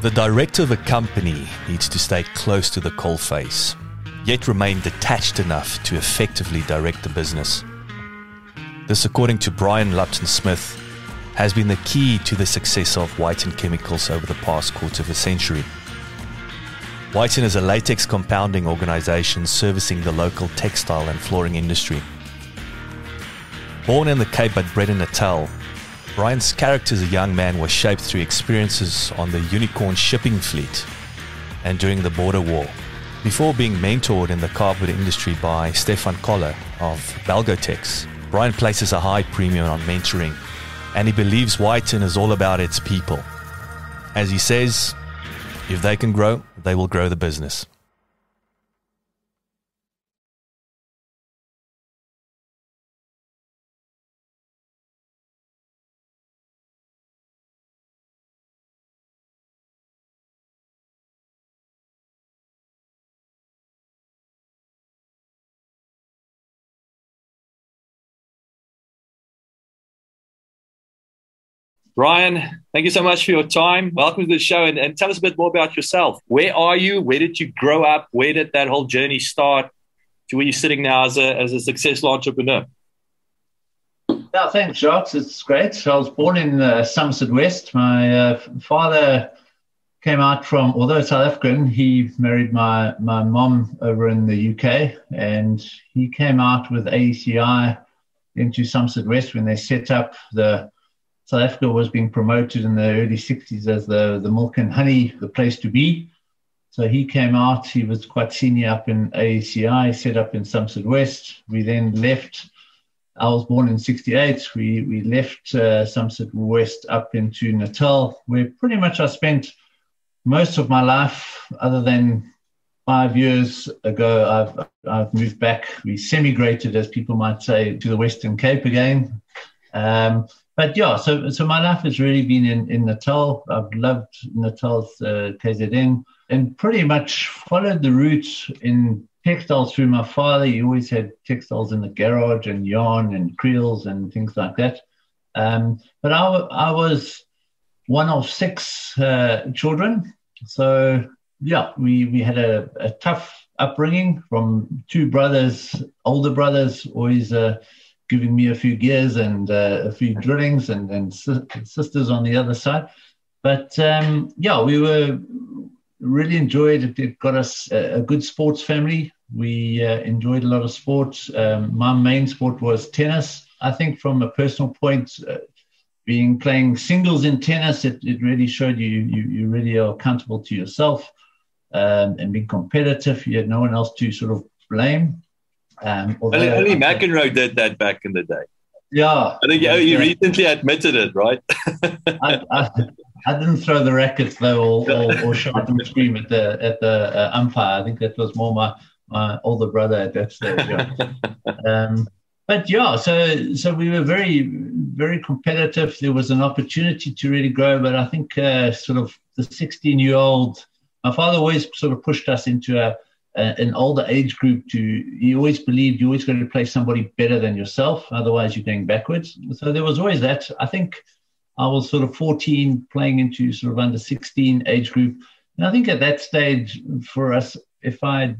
The director of a company needs to stay close to the coalface, yet remain detached enough to effectively direct the business. This, according to Brian Lupton-Smith, has been the key to the success of Witon Chemicals over the past quarter of a century. Witon is a latex compounding organization servicing the local textile and flooring industry. Born in the Cape but bred in Natal, Brian's character as a young man was shaped through experiences on the Unicorn Shipping Fleet and during the border war, before being mentored in the carpet industry by Stefan Colle of Belgotex. Brian places a high premium on mentoring, and he believes Witon is all about its people. As he says, if they can grow, they will grow the business. Brian, thank you so much for your time. Welcome to the show, and tell us a bit more about yourself. Where are you? Where did you grow up? Where did that whole journey start to where you're sitting now as a successful entrepreneur? Yeah, thanks, Jacques. It's great. I was born in Somerset West. My father came out from, although South African, he married my mom over in the UK, and he came out with AECI into Somerset West when they set up the South Africa was being promoted in the early 60s as the milk and honey, the place to be. So he came out, he was quite senior up in AECI, set up in Somerset West. We then left, I was born in 68, we left Somerset West up into Natal, where pretty much I spent most of my life, other than 5 years ago, I've moved back. We semigrated, as people might say, to the Western Cape again. But yeah, so my life has really been in Natal. I've loved Natal's KZN and pretty much followed the route in textiles through my father. He always had textiles in the garage and yarn and creels and things like that. But I was one of six children. So yeah, we had a tough upbringing from two brothers, older brothers, always giving me a few gears and a few drillings and sisters on the other side. But yeah, we were really enjoyed it. It got us a good sports family. We enjoyed a lot of sports. My main sport was tennis. I think from a personal point, playing singles in tennis, it really showed you really are accountable to yourself and being competitive. You had no one else to sort of blame. Only McEnroe did that back in the day. Yeah. I think he recently admitted it, right? I didn't throw the rackets, though, or shout and scream at the umpire. I think that was more my older brother at that stage. Yeah. But yeah, so we were very, very competitive. There was an opportunity to really grow, but I think sort of the 16-year-old, my father always sort of pushed us into an older age group he always believed you always got to play somebody better than yourself, otherwise you're going backwards. So there was always that. I think I was sort of 14 playing into sort of under 16 age group. And I think at that stage for us, if I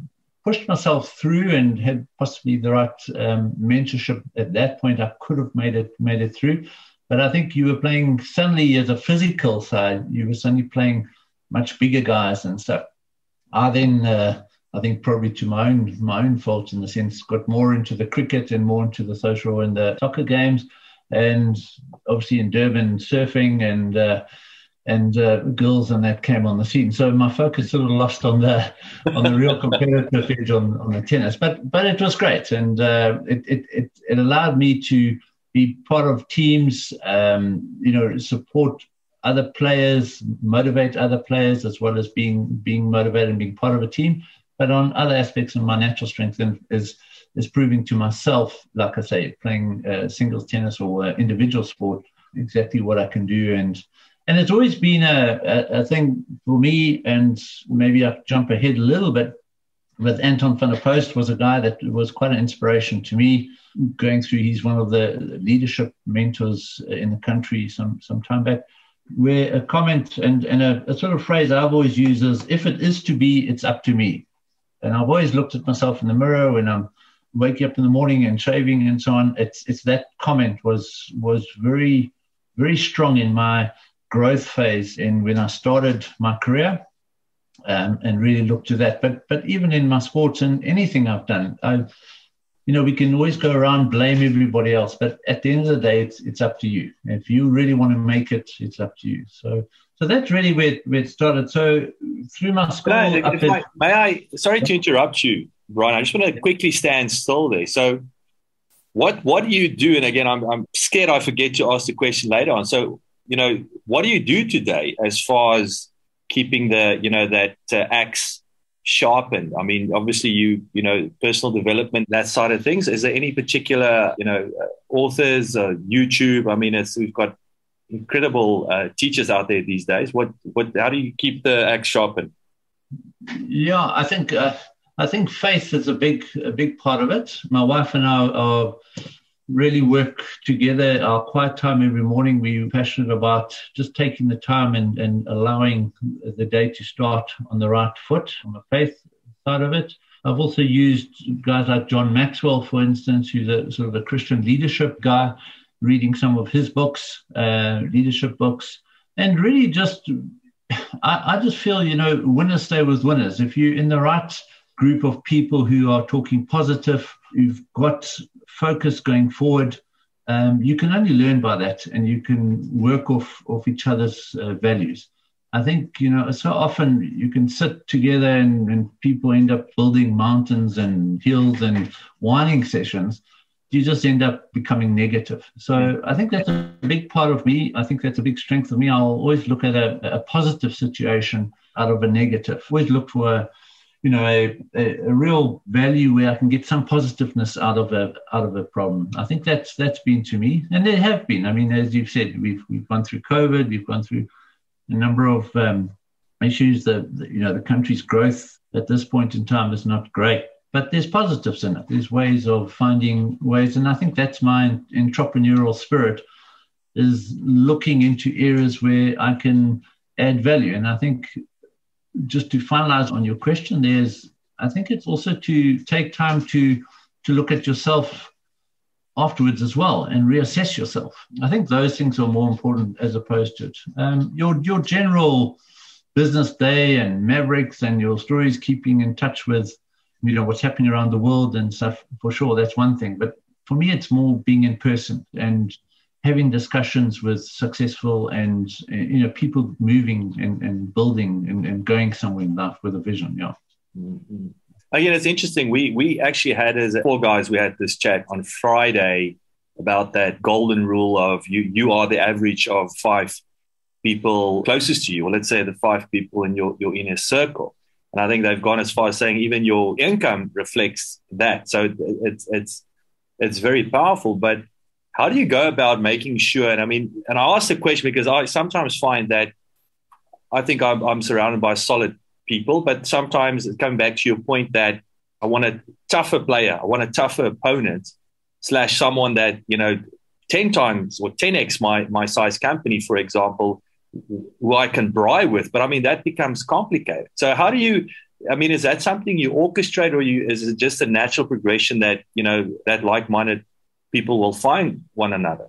pushed myself through and had possibly the right mentorship at that point, I could have made it through. But I think you were playing suddenly as a physical side, you were suddenly playing much bigger guys and stuff. I then, I think probably to my own fault in the sense, got more into the cricket and more into the social and the soccer games, and obviously in Durban surfing and girls and that came on the scene. So my focus sort of lost on the real competitive edge on the tennis, but it was great, and it allowed me to be part of teams, support other players, motivate other players, as well as being motivated and being part of a team. But on other aspects of my natural strength is proving to myself, like I say, playing singles tennis or individual sport, exactly what I can do. And it's always been a thing for me, and maybe I jump ahead a little bit, but Anton van der Post was a guy that was quite an inspiration to me going through. He's one of the leadership mentors in the country some time back. where a comment and a sort of phrase I've always used is, if it is to be, it's up to me. And I've always looked at myself in the mirror when I'm waking up in the morning and shaving and so on. It's that comment was very, very strong in my growth phase in when I started my career, and really looked to that. But even in my sports and anything I've done, we can always go around blame everybody else. But at the end of the day, it's up to you. If you really want to make it, it's up to you. So that's really where it started. So through my school... Sorry to interrupt you, Brian. I just want to quickly stand still there. So what do you do? And again, I'm scared I forget to ask the question later on. So, what do you do today as far as keeping the, that axe sharpened? I mean, obviously, personal development, that side of things. Is there any particular, authors, YouTube? I mean, we've got incredible teachers out there these days. How do you keep the axe sharpened? Yeah, I think faith is a big part of it. My wife and I are really work together. Our quiet time every morning, we're passionate about just taking the time and allowing the day to start on the right foot, on the faith side of it. I've also used guys like John Maxwell, for instance, who's a sort of a Christian leadership guy, reading some of his books, leadership books, and really just, I just feel, winners stay with winners. If you're in the right group of people who are talking positive, you've got focus going forward, you can only learn by that, and you can work off each other's values. I think, so often you can sit together and people end up building mountains and hills and whining sessions. You just end up becoming negative. So I think that's a big part of me. I think that's a big strength of me. I'll always look at a positive situation out of a negative. Always look for a real value where I can get some positiveness out of a problem. I think that's been to me, and there have been. I mean, as you've said, we've gone through COVID, we've gone through a number of issues. The country's growth at this point in time is not great, but there's positives in it. There's ways of finding ways, and I think that's my entrepreneurial spirit, is looking into areas where I can add value, and I think. Just to finalize on your question, I think it's also to take time to look at yourself afterwards as well and reassess yourself. I think those things are more important as opposed to it. Your general business day and mavericks and your stories, keeping in touch with, what's happening around the world and stuff, for sure, that's one thing. But for me, it's more being in person and having discussions with successful and, people moving and building and going somewhere in life with a vision, yeah. Mm-hmm. Again, it's interesting. We actually had, as four guys, we had this chat on Friday about that golden rule of you are the average of five people closest to you, or let's say the five people in your inner circle. And I think they've gone as far as saying even your income reflects that. So it's very powerful, but how do you go about making sure? And I mean, and I ask the question because I sometimes find that I think I'm surrounded by solid people, but sometimes it's coming back to your point that I want a tougher player. I want a tougher opponent / someone that, 10 times or 10x my size company, for example, who I can bribe with. But I mean, that becomes complicated. So how do you, I mean, is that something you orchestrate or is it just a natural progression that, that like-minded people will find one another?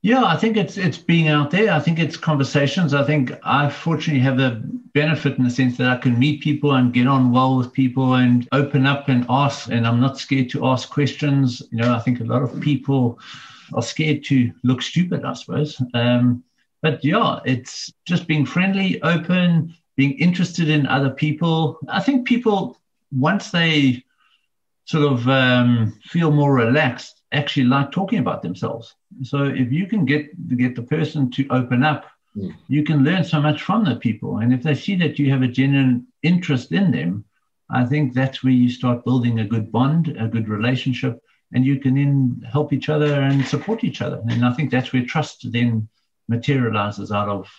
Yeah, I think it's being out there. I think it's conversations. I think I fortunately have a benefit in the sense that I can meet people and get on well with people and open up and ask, and I'm not scared to ask questions. I think a lot of people are scared to look stupid, I suppose. But yeah, it's just being friendly, open, being interested in other people. I think people, once they sort of feel more relaxed, actually like talking about themselves. So if you can get the person to open up, you can learn so much from the people. And if they see that you have a genuine interest in them, I think that's where you start building a good bond, a good relationship, and you can then help each other and support each other. And I think that's where trust then materializes out of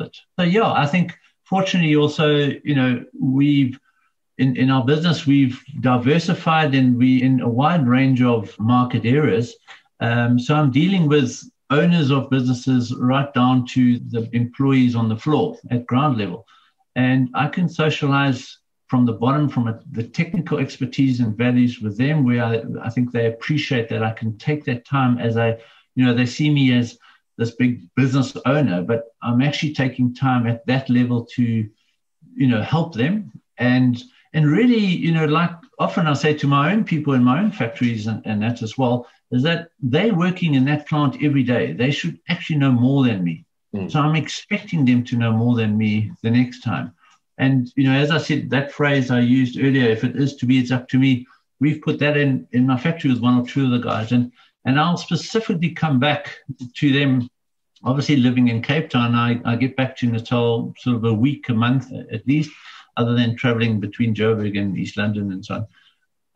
it. So yeah, I think fortunately also, we've, in our business, we've diversified and we're in a wide range of market areas. So I'm dealing with owners of businesses right down to the employees on the floor at ground level. And I can socialize from the bottom, from the technical expertise and values with them, where I think they appreciate that I can take that time as they see me as this big business owner, but I'm actually taking time at that level to, help them. And really, like often I say to my own people in my own factories and that as well, is that they're working in that plant every day. They should actually know more than me. Mm. So I'm expecting them to know more than me the next time. And, as I said, that phrase I used earlier, if it is to be, it's up to me. We've put that in my factory with one or two of the guys. And I'll specifically come back to them. Obviously, living in Cape Town, I get back to Natal sort of a week, a month at least, other than traveling between Joburg and East London and so on.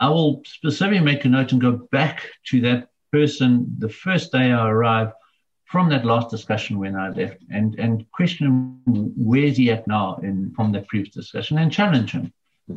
I will specifically make a note and go back to that person the first day I arrive from that last discussion when I left and question him, where's he at now from that previous discussion, and challenge him.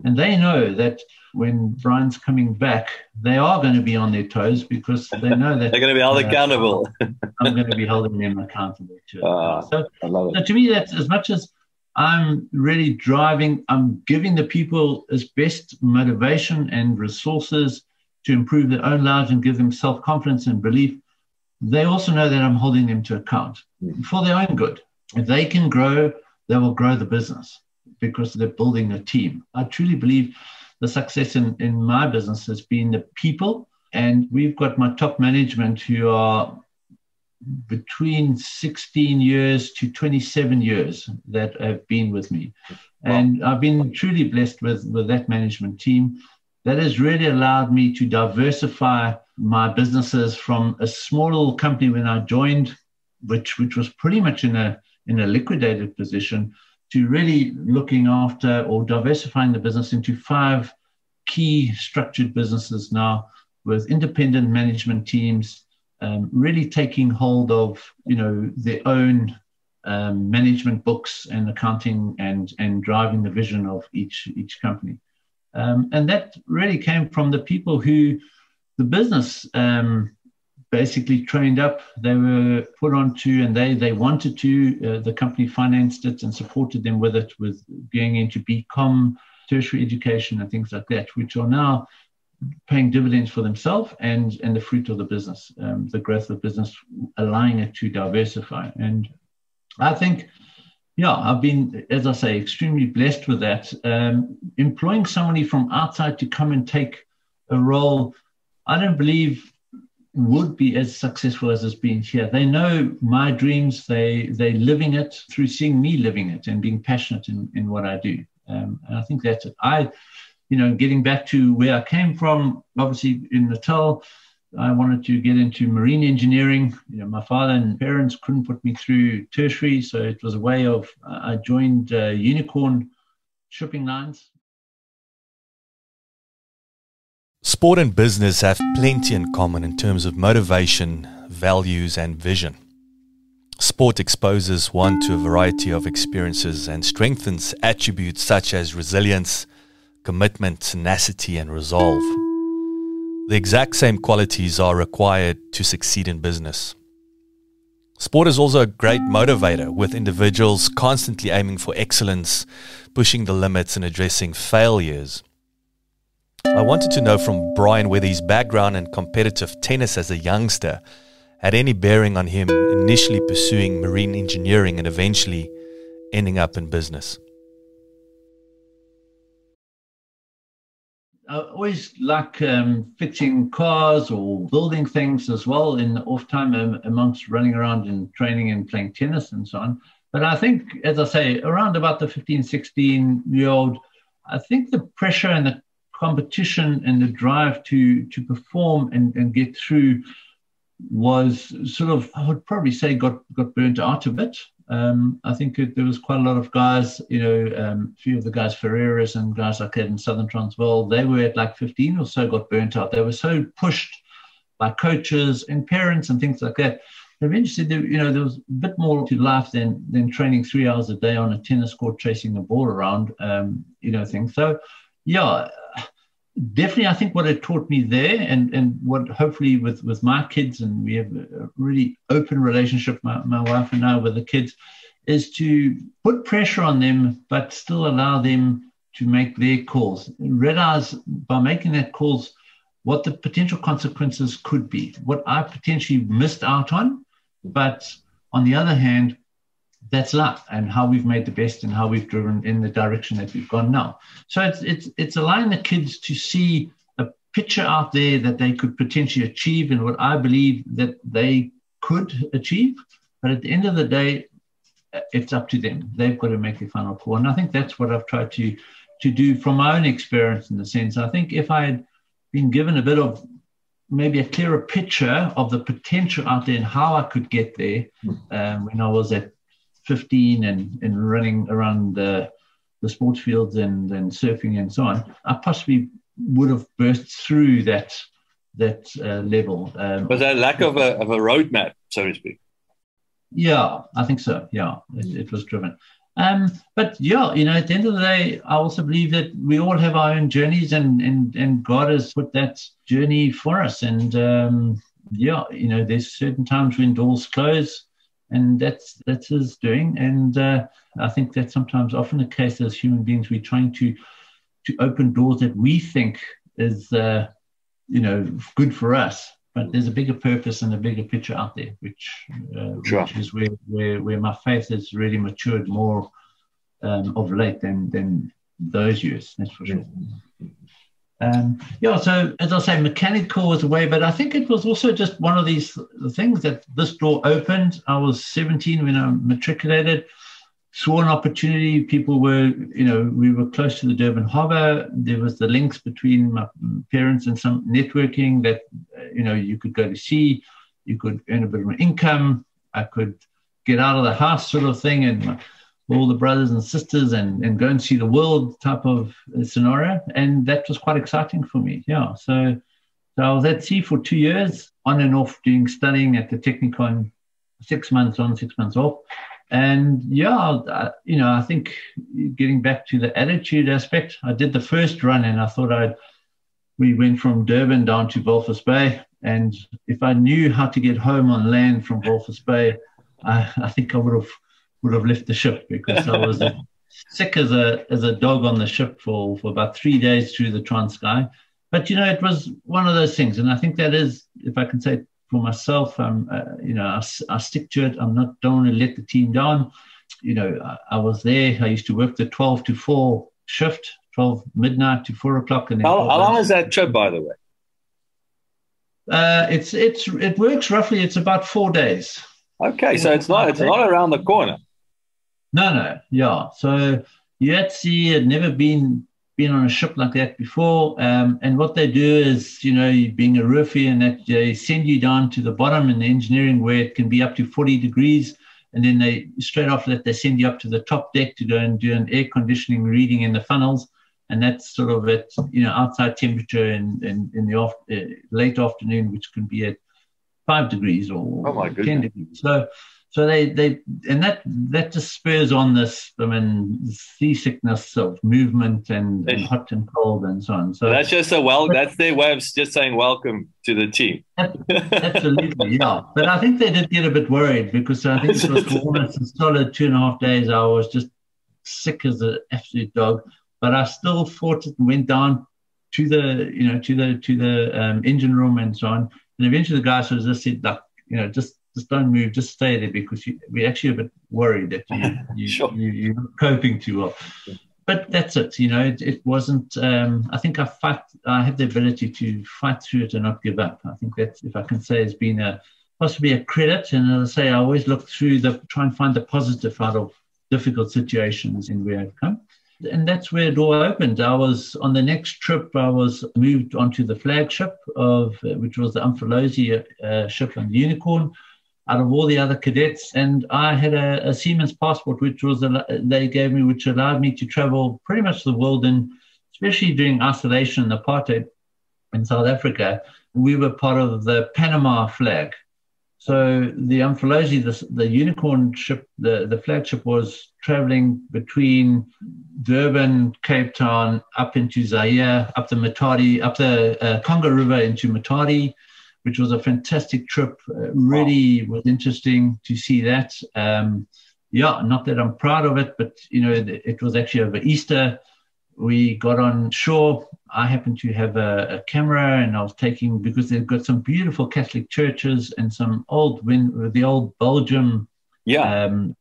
And they know that when Brian's coming back, they are going to be on their toes because they know that they're going to be held accountable. I'm going to be holding them accountable to it. So to me, that's as much as I'm really driving, I'm giving the people as best motivation and resources to improve their own lives and give them self-confidence and belief. They also know that I'm holding them to account for their own good. If they can grow, they will grow the business, because they're building a team. I truly believe the success in my business has been the people. And we've got my top management who are between 16 years to 27 years that have been with me. Wow. And I've been truly blessed with that management team. That has really allowed me to diversify my businesses from a small little company when I joined, which was pretty much in a liquidated position, to really looking after or diversifying the business into 5 key structured businesses now with independent management teams, really taking hold of, their own management books and accounting and driving the vision of each company. And that really came from the people who the business basically trained up. They were put onto, and they wanted to. The company financed it and supported them with it, with going into BCom, tertiary education and things like that, which are now paying dividends for themselves and the fruit of the business, the growth of business, allowing it to diversify. And I think, I've been, as I say, extremely blessed with that. Employing somebody from outside to come and take a role, I don't believe would be as successful as it's been here. They know my dreams. They're living it through seeing me living it and being passionate in what I do. And I think that's it. Getting back to where I came from, obviously in Natal, I wanted to get into marine engineering. My father and parents couldn't put me through tertiary, so it was a way of, I joined Unicorn Shipping Lines. Sport and business have plenty in common in terms of motivation, values, and vision. Sport exposes one to a variety of experiences and strengthens attributes such as resilience, commitment, tenacity, and resolve. The exact same qualities are required to succeed in business. Sport is also a great motivator, with individuals constantly aiming for excellence, pushing the limits, and addressing failures. I wanted to know from Brian whether his background in competitive tennis as a youngster had any bearing on him initially pursuing marine engineering and eventually ending up in business. I always like fixing cars or building things as well in the off time, amongst running around and training and playing tennis and so on. But I think, as I say, around about the 15, 16-year-old, I think the pressure and the competition and the drive to perform and get through was sort of, I would probably say, got burnt out of it. I think there was quite a lot of guys, a few of the guys, Ferreiras and guys like that in Southern Transvaal, they were at like 15 or so, got burnt out. They were so pushed by coaches and parents and things like that. Eventually, there was a bit more to life than training 3 hours a day on a tennis court, chasing the ball around, things. So, definitely, I think what it taught me there, and what hopefully with my kids, and we have a really open relationship, my wife and I, with the kids, is to put pressure on them, but still allow them to make their calls. Realize by making that calls what the potential consequences could be, what I potentially missed out on, but on the other hand, that's life, and how we've made the best and how we've driven in the direction that we've gone now. So it's allowing the kids to see a picture out there that they could potentially achieve, and what I believe that they could achieve. But at the end of the day, it's up to them. They've got to make the final call. And I think that's what I've tried to do from my own experience, in the sense, I think if I had been given a bit of maybe a clearer picture of the potential out there and how I could get there, when I was at 15 and running around the sports fields and surfing and so on, I possibly would have burst through that level. Was there a lack of a roadmap, so to speak? Yeah, I think so. Yeah, it was driven. But yeah, at the end of the day, I also believe that we all have our own journeys, and God has put that journey for us. And there's certain times when doors close, and that's his doing. And I think that's sometimes often the case as human beings. We're trying to open doors that we think is, good for us. But there's a bigger purpose and a bigger picture out there, which is where my faith has really matured more of late than those years. That's for sure. So as I say, mechanical was a way, but I think it was also just one of these things that this door opened. I was 17 when I matriculated, saw an opportunity. People were, we were close to the Durban harbour. There was the links between my parents and some networking that, you could go to sea, you could earn a bit of an income. I could get out of the house sort of thing, and all the brothers and sisters and go and see the world type of scenario. And that was quite exciting for me. Yeah. So I was at sea for 2 years, on and off, studying at the Technikon, 6 months on, 6 months off. And I think, getting back to the attitude aspect, I did the first run, and I thought we went from Durban down to Walvis Bay. And if I knew how to get home on land from Walvis Bay, I think I would have left the ship, because I was sick as a dog on the ship for about 3 days through the Transkei. But, it was one of those things. And I think that is, if I can say it for myself, I stick to it. Don't want to let the team down. I was there. I used to work the 12 to 4 shift, 12 midnight to 4 o'clock. And then how long is that trip, by the way? It works roughly. It's about 4 days. Okay, so it's not around the corner. No, yeah. So you at sea, had never been on a ship like that before. And what they do is, being a roofie, and that they send you down to the bottom in the engineering, where it can be up to 40 degrees. And then they, straight after that, they send you up to the top deck to go and do an air conditioning reading in the funnels. And that's sort of at, outside temperature in the late afternoon, which can be at 5 degrees or 10 degrees. So they and that just spurs on this, seasickness of movement and hot and cold and so on. So that's just that's their way of just saying welcome to the team. Absolutely, yeah. But I think they did get a bit worried, because I think it was almost a solid 2.5 days. I was just sick as an absolute dog, but I still fought it and went down to the, engine room and so on. And eventually the guy sort of just said, just don't move, just stay there, because we're actually a bit worried that you, sure, you're not coping too well. Yeah. But that's it, it wasn't, I think I had the ability to fight through it and not give up. I think that's, if I can say, has been possibly a credit. And as I say, I always look try and find the positive out of difficult situations in where I've come. And that's where the door opened. I was on the next trip. I was moved onto the flagship which was the Umfolozi ship, and Unicorn, out of all the other cadets. And I had a seaman's passport, which was they gave me, which allowed me to travel pretty much the world. And especially during isolation and apartheid in South Africa, we were part of the Panama flag. So the Umfolozi, the Unicorn ship, the flagship, was traveling between Durban, Cape Town, up into Zaire, up the Matadi, up the Congo River into Matadi, which was a fantastic trip. Really was interesting to see that. Yeah, not that I'm proud of it, but, you know, it was actually over Easter. We got on shore. I happened to have a camera, and I was taking, because they've got some beautiful Catholic churches and some old, the old Belgium owned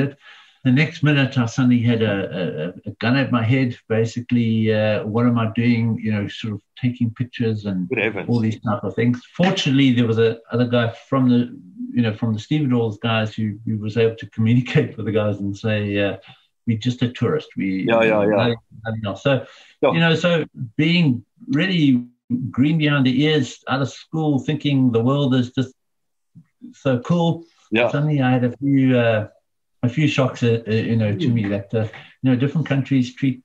it. The next minute, I suddenly had a gun at my head, basically, what am I doing, you know, sort of taking pictures and all these type of things. Fortunately, there was another guy from the, you know, from the stevedores guys who was able to communicate with the guys and say, we're just a tourist. So, you know, so being really green behind the ears, out of school, thinking the world is just so cool. Yeah. Suddenly I had a few shocks, you know, to me that, you know, different countries treat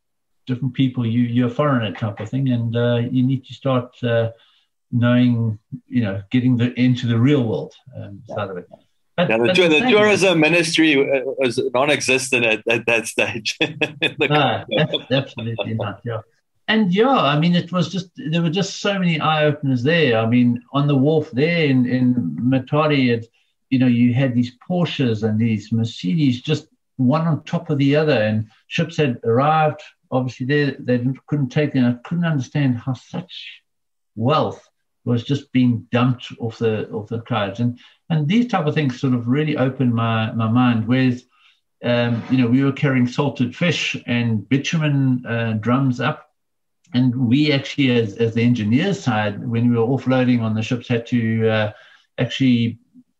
different people. You're a foreigner type of thing, and you need to start knowing, you know, getting into the real world side of it. But, now, the tourism ministry was non-existent at that stage. Absolutely not, yeah. And, yeah, I mean, it was just, there were just so many eye-openers there. I mean, on the wharf there in Matadi, you know, you had these Porsches and these Mercedes just one on top of the other, and ships had arrived. Obviously, they couldn't take them. I couldn't understand how such wealth was just being dumped off the clouds. And these type of things sort of really opened my mind. Whereas, you know, we were carrying salted fish and bitumen drums up, and we actually, as the engineer side, when we were offloading on the ships, had to actually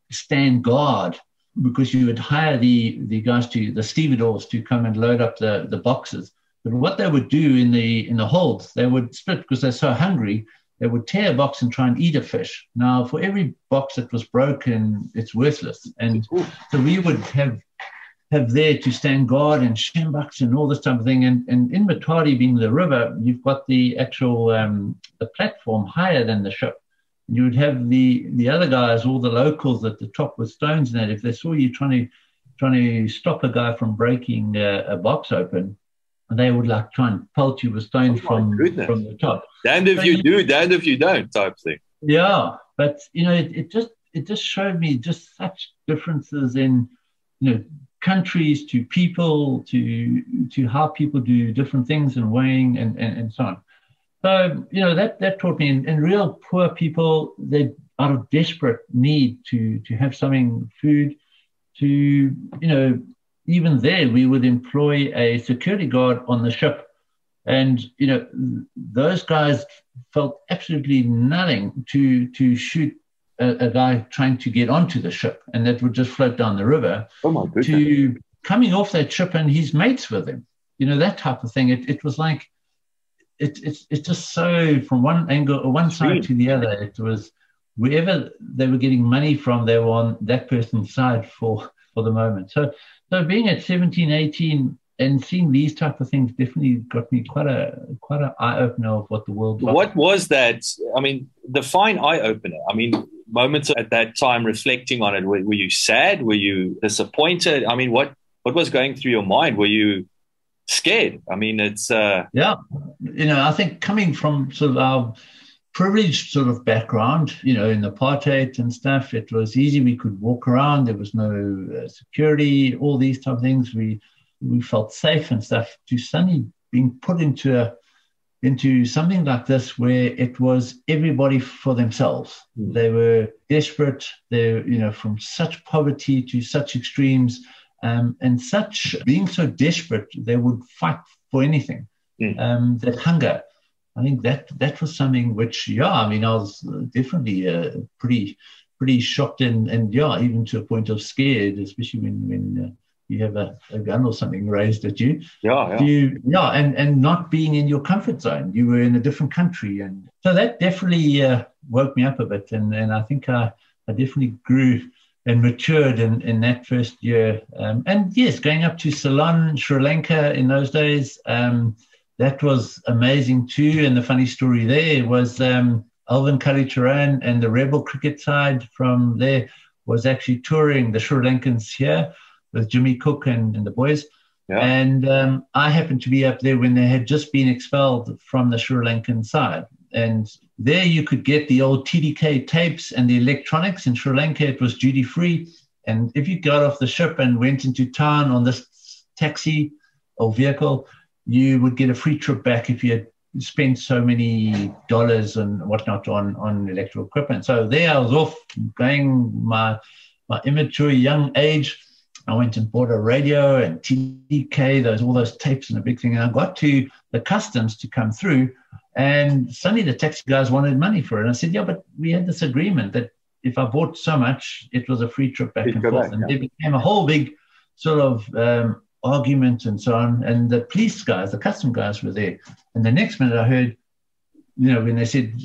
stand guard, because you would hire the guys, the stevedores, to come and load up the boxes. But what they would do in the holds, they would split, because they're so hungry. They would tear a box and try and eat a fish. Now, for every box that was broken, it's worthless. And so we would have there to stand guard and shembucks and all this type of thing. And in Matadi, being the river, you've got the actual the platform higher than the ship. And you would have the other guys, all the locals at the top with stones and that. If they saw you trying to stop a guy from breaking a box open, they would like try and pelt you with stones from the top. Damned if you do, damned if you don't, type thing. Yeah, but you know, it just showed me just such differences in, you know, countries to people to how people do different things and weighing and so on. So, you know, that taught me, and real poor people, they're out of desperate need to have something, food, to, you know, even there we would employ a security guard on the ship. And, you know, those guys felt absolutely nothing to shoot a guy trying to get onto the ship, and that would just float down the river. Oh my goodness. To coming off that ship and his mates with him. You know, that type of thing. It was like, it's just so, from one angle, one side to the other, it was wherever they were getting money from, they were on that person's side for the moment. So being at 17, 18 and seeing these type of things definitely got me quite an eye-opener of what the world was. What was that? I mean, the fine eye-opener. I mean, moments at that time reflecting on it, were you sad? Were you disappointed? I mean, what was going through your mind? Were you scared? I mean, it's yeah, you know, I think coming from sort of our privileged sort of background, you know, in apartheid and stuff, it was easy. We could walk around. There was no security, all these type of things. We felt safe and stuff. To suddenly being put into something like this, where it was everybody for themselves. Mm. They were desperate. They're, you know, from such poverty to such extremes, and such being so desperate, they would fight for anything. Mm. That hunger. I think that was something which, yeah, I mean, I was definitely pretty shocked and yeah, even to a point of scared, especially when you have a gun or something raised at you. Yeah, yeah. And not being in your comfort zone. You were in a different country, and so that definitely woke me up a bit, and I think I definitely grew and matured in that first year. And yes, going up to Ceylon, Sri Lanka in those days. That was amazing too. And the funny story there was Alvin Kallicharran and the Rebel cricket side from there was actually touring the Sri Lankans here with Jimmy Cook and the boys. Yeah. And I happened to be up there when they had just been expelled from the Sri Lankan side. And there you could get the old TDK tapes and the electronics. In Sri Lanka, it was duty-free. And if you got off the ship and went into town on this taxi or vehicle, you would get a free trip back if you had spent so many dollars and whatnot on electrical equipment. So there I was off going my immature young age. I went and bought a radio and TDK, all those tapes and a big thing. And I got to the customs to come through, and suddenly the taxi guys wanted money for it. And I said, yeah, but we had this agreement that if I bought so much, it was a free trip back and forth. And there became a whole big sort of argument and so on. And the police guys, the custom guys were there. And the next minute I heard, when they said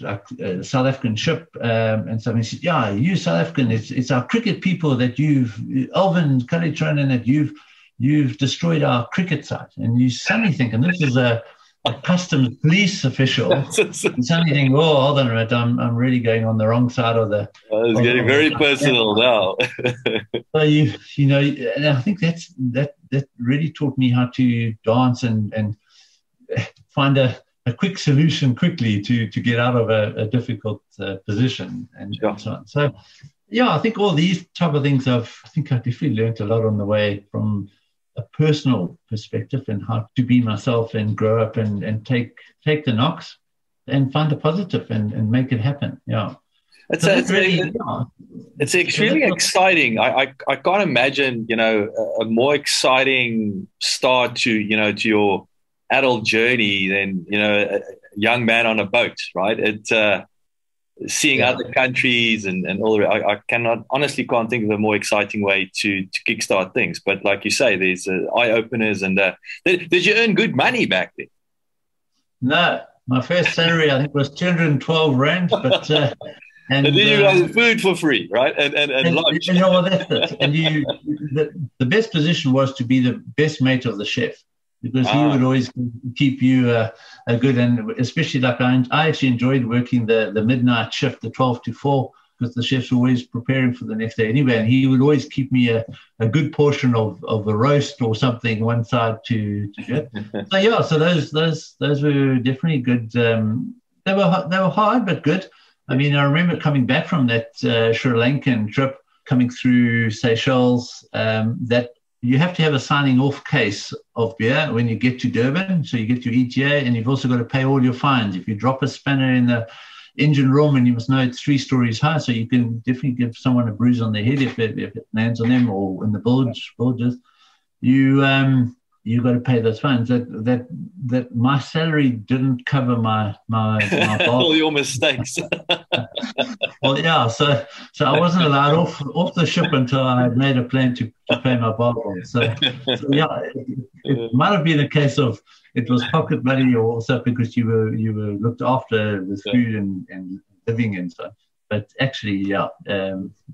South African ship, and somebody said, yeah, you South African, it's our cricket people that Alvin Kallicharran, that you've destroyed our cricket site. And you suddenly think, and this is a customs police official, you suddenly think, oh, hold on a minute, I'm really going on the wrong side of the... It's getting very personal now. So and I think that really taught me how to dance and find a quick solution quickly to get out of a difficult position and so on. So, yeah, I think all these type of things, I think I definitely learned a lot on the way from a personal perspective and how to be myself and grow up and take the knocks and find the positive and make it happen. Yeah. It's extremely exciting. I can't imagine, a more exciting start to your adult journey than a young man on a boat, right? Seeing other countries and all. I honestly can't think of a more exciting way to kickstart things. But like you say, there's eye openers. And did you earn good money back then? No, my first salary I think was 212 rand. But and then you got food for free, right? And lunch. That's it. And the best position was to be the best mate of the chef. Because he would always keep you a good, and especially like I actually enjoyed working the midnight shift, the 12 to 4, because the chefs were always preparing for the next day anyway. And he would always keep me a good portion of a roast or something one side to get. So those were definitely good. They were hard but good. I mean, I remember coming back from that Sri Lankan trip, coming through Seychelles, that. You have to have a signing off case of beer when you get to Durban. So you get your ETA, and you've also got to pay all your fines. If you drop a spanner in the engine room, and you must know it's 3 stories high, so you can definitely give someone a bruise on their head if it lands on them or in the bilges. You got to pay those fines. That my salary didn't cover my all your mistakes. Well, yeah. So I wasn't allowed off the ship until I had made a plan to pay my bar bill. So yeah, it might have been a case of it was pocket money, or also because you were looked after with food and living and so on. But actually, yeah,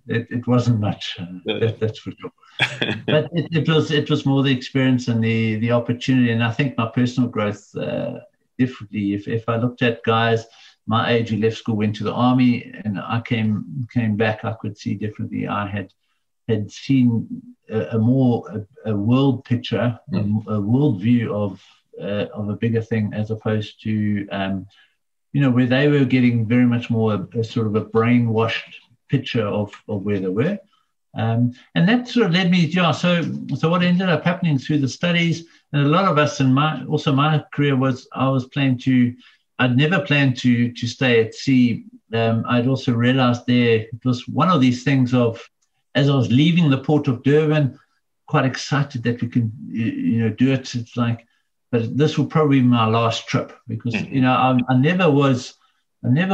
it wasn't much. That's for sure. But it was more the experience and the opportunity. And I think my personal growth, differently. If I looked at guys my age who left school, went to the army, and I came back, I could see differently. I had seen a more world picture, a world view of a bigger thing, as opposed to. Where they were getting very much more a sort of a brainwashed picture of where they were. And that sort of led me, so what ended up happening through the studies, and a lot of us in my career was I'd never planned to stay at sea. I'd also realized it was one of these things as I was leaving the port of Durban, quite excited that we can, do it. It's like, but this will probably be my last trip because, I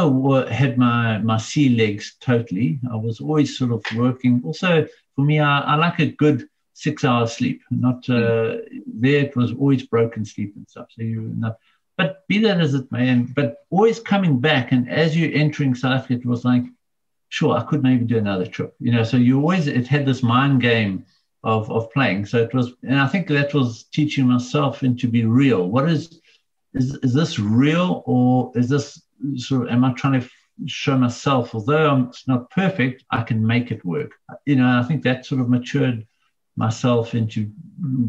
never had my sea legs totally. I was always sort of working. Also, for me, I like a good 6 hour sleep. There it was always broken sleep and stuff. So but be that as it may, but always coming back. And as you're entering South Africa, it was like, sure, I could maybe do another trip. So it had this mind game of playing. So it was, and I think that was teaching myself to be real. What is this real, or is this sort of, am I trying to show myself, although it's not perfect, I can make it work. You know, I think that sort of matured myself into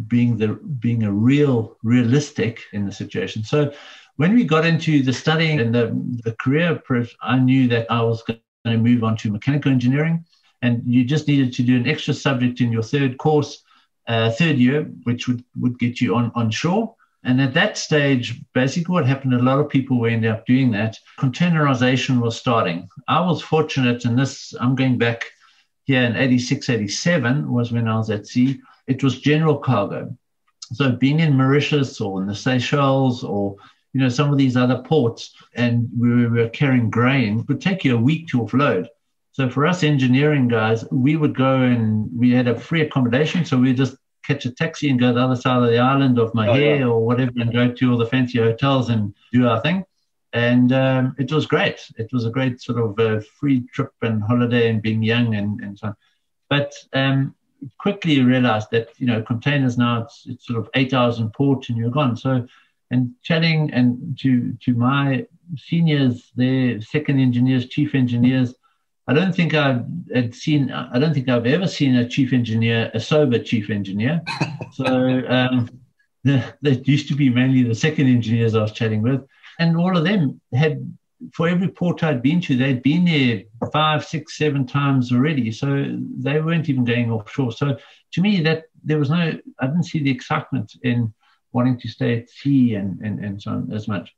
being a realistic in the situation. So when we got into the studying and the career approach, I knew that I was going to move on to mechanical engineering, and you just needed to do an extra subject in your third course, third year, which would get you on shore. And at that stage, basically what happened, a lot of people were ended up doing that. Containerization was starting. I was fortunate in this, I'm going back here in 86, 87 was when I was at sea. It was general cargo. So being in Mauritius or in the Seychelles or, you know, some of these other ports, and we were carrying grain, it would take you a week to offload. So for us engineering guys, we would go and we had a free accommodation. So we just catch a taxi and go to the other side of the island of Mahia or whatever, and go to all the fancy hotels and do our thing. And it was great. It was a great sort of free trip and holiday and being young and so on. But quickly realized that, you know, containers now, it's sort of 8 hours in port and you're gone. So, and chatting and to my seniors, their second engineers, chief engineers, I don't think I've ever seen a chief engineer, a sober chief engineer. So that used to be mainly the second engineers I was chatting with. And all of them had, for every port I'd been to, they'd been there 5, 6, 7 times already. So they weren't even going offshore. So to me, that there was no, I didn't see the excitement in wanting to stay at sea and so on as much.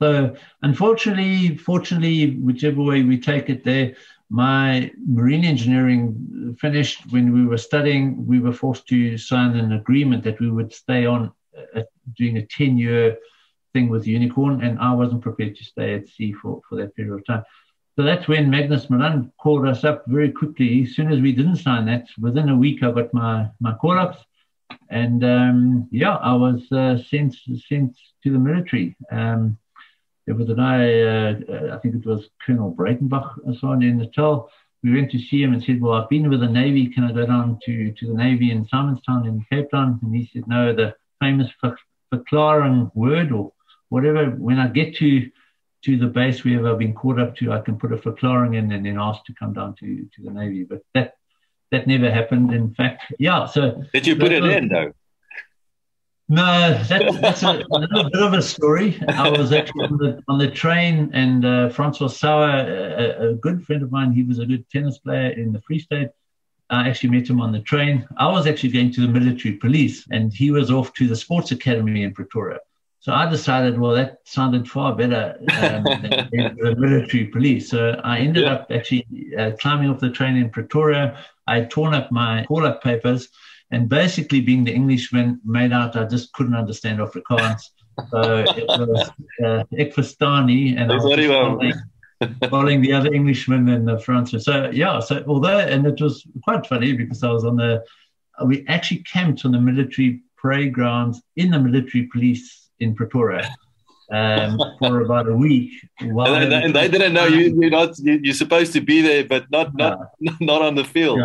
So unfortunately, fortunately, whichever way we take it there, my marine engineering finished when we were studying. We were forced to sign an agreement that we would stay on doing a 10-year thing with Unicorn, and I wasn't prepared to stay at sea for that period of time. So that's when Magnus Milan called us up very quickly. As soon as we didn't sign that, within a week I got my call-ups. And, I was sent to the military. There was a guy, I think it was Colonel Breitenbach and so on in Natal. We went to see him and said, well, I've been with the Navy. Can I go down to the Navy in Simonstown in Cape Town? And he said, no, the famous verklaring word or whatever. When I get to the base, wherever I've been called up to, I can put a verklaring in and then asked to come down to the Navy. But that never happened. In fact, so... Did you put it in, though? No, that's a little bit of a story. I was actually on the train, and Francois Sauer, a good friend of mine, he was a good tennis player in the Free State. I actually met him on the train. I was actually going to the military police, and he was off to the sports academy in Pretoria. So I decided, well, that sounded far better than the military police. So I ended up actually climbing off the train in Pretoria. I had torn up my call-up papers, and basically being the Englishman made out I just couldn't understand Afrikaans. So it was Ekvistani, and I was following the other Englishman and the Frenchman. So although, and it was quite funny because I was we actually camped on the military parade grounds in the military police in Pretoria for about a week. And they didn't know you're supposed to be there, but not on the field.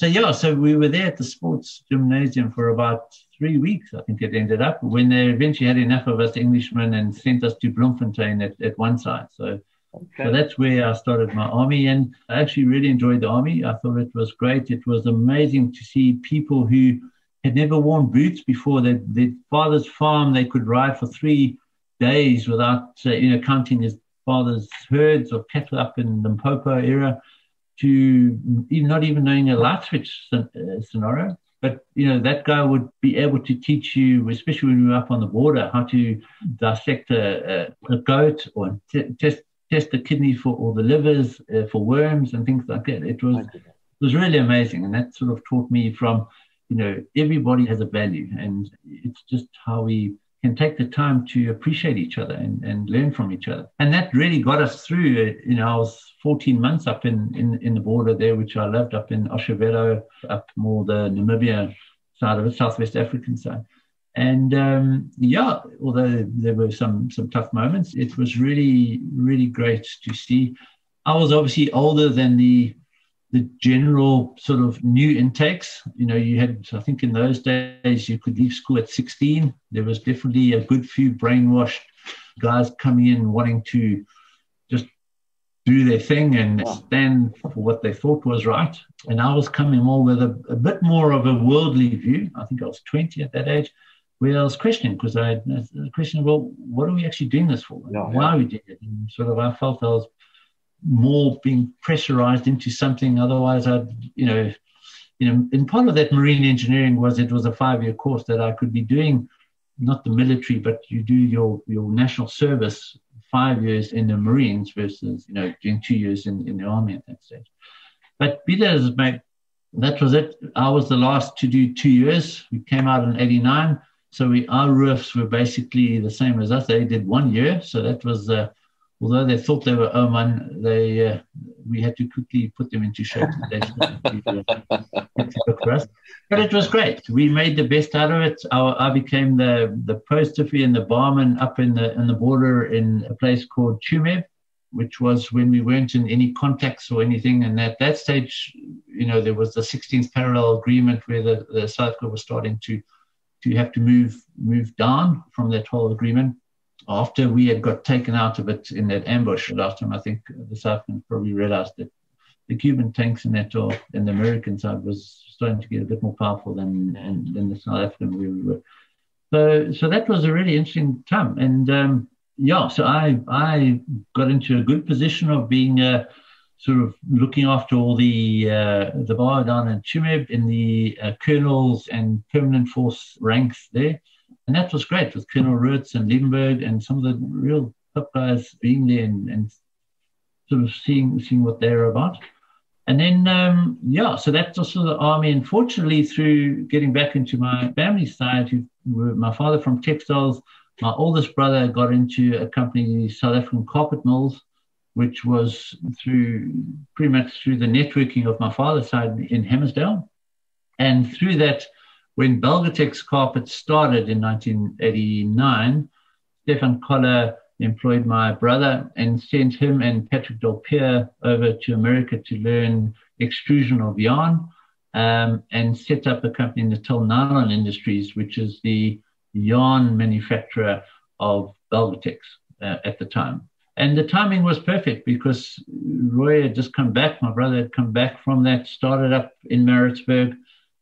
Yeah. So we were there at the sports gymnasium for about 3 weeks, I think it ended up, when they eventually had enough of us Englishmen and sent us to Bloemfontein at one side. So that's where I started my army, and I actually really enjoyed the army. I thought it was great. It was amazing to see people who had never worn boots before. Their father's farm, they could ride for 3 days without, counting his father's herds of cattle up in Limpopo area, to not even knowing a light switch scenario. But, that guy would be able to teach you, especially when we were up on the border, how to dissect a goat or test the kidneys or the livers for worms and things like that. It was really amazing. And that sort of taught me from... everybody has a value, and it's just how we can take the time to appreciate each other and learn from each other. And that really got us through. I was 14 months up in the border there, which I loved, up in Oshavelo, up more the Namibia side of it, Southwest African side. And, although there were some tough moments, it was really, really great to see. I was obviously older than the general sort of new intakes. You had, I think in those days, you could leave school at 16. There was definitely a good few brainwashed guys coming in wanting to just do their thing and stand for what they thought was right. And I was coming more with a bit more of a worldly view. I think I was 20 at that age, where I was questioning, because I had a question, well, what are we actually doing this for? Why are we doing it? And sort of I felt I was more being pressurized into something. Otherwise, I'd, you know, and part of that marine engineering was it was a 5-year course that I could be doing, not the military, but you do your national service 5 years in the Marines versus, you know, doing 2 years in the Army at that stage. But be that as it may, that was it. I was the last to do 2 years. We came out in 89. So our ROFs were basically the same as us. They did 1 year. So that was, although they thought they were O1, we had to quickly put them into shape. But it was great. We made the best out of it. I became the post officer and the barman up in the border in a place called Tsumeb, which was when we weren't in any contacts or anything. And at that stage, you know, there was the 16th parallel agreement where the South Africa was starting to have to move down from that whole agreement after we had got taken out of it in that ambush. Last time, I think the South Africans probably realized that the Cuban tanks in Natal and the American side was starting to get a bit more powerful than the South African where we were. So that was a really interesting time. And, so I got into a good position of being sort of looking after all the bar down in Tsumeb in the colonels and permanent force ranks there. And that was great with Colonel Roots and Lindbergh and some of the real top guys being there and sort of seeing what they were about. And then, so that's also the Army. And fortunately, through getting back into my family side, who were my father from textiles, my oldest brother got into a company, South African Carpet Mills, which was pretty much through the networking of my father's side in Hammersdale. And through that, when Belgotex carpets started in 1989, Stefan Colle employed my brother and sent him and Patrick Delpierre over to America to learn extrusion of yarn and set up a company, Natal Nylon Industries, which is the yarn manufacturer of Belgotex at the time. And the timing was perfect because Roy had just come back. My brother had come back from that, started up in Maritzburg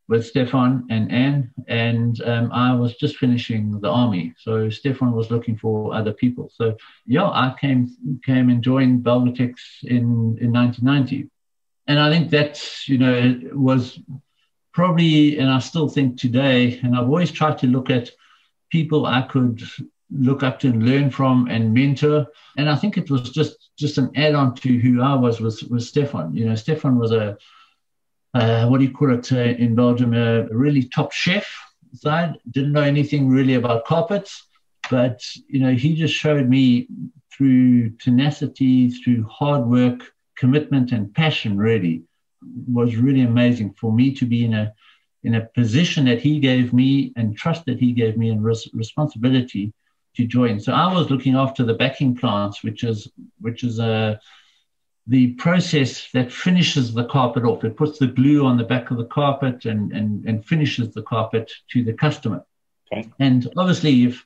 with Stefan and Anne, and I was just finishing the Army. So Stefan was looking for other people. So, I came and joined Belgotex in 1990. And I think that's, you know, was probably, and I still think today, and I've always tried to look at people I could look up to and learn from and mentor. And I think it was just an add-on to who I was Stefan. You know, Stefan was in Belgium, a really top chef side. Didn't know anything really about carpets, but, you know, he just showed me through tenacity, through hard work, commitment and passion really was really amazing for me to be in a position that he gave me and trust that he gave me and responsibility to join. So I was looking after the backing plants, which is the process that finishes the carpet off. It puts the glue on the back of the carpet and finishes the carpet to the customer. Okay. And obviously, if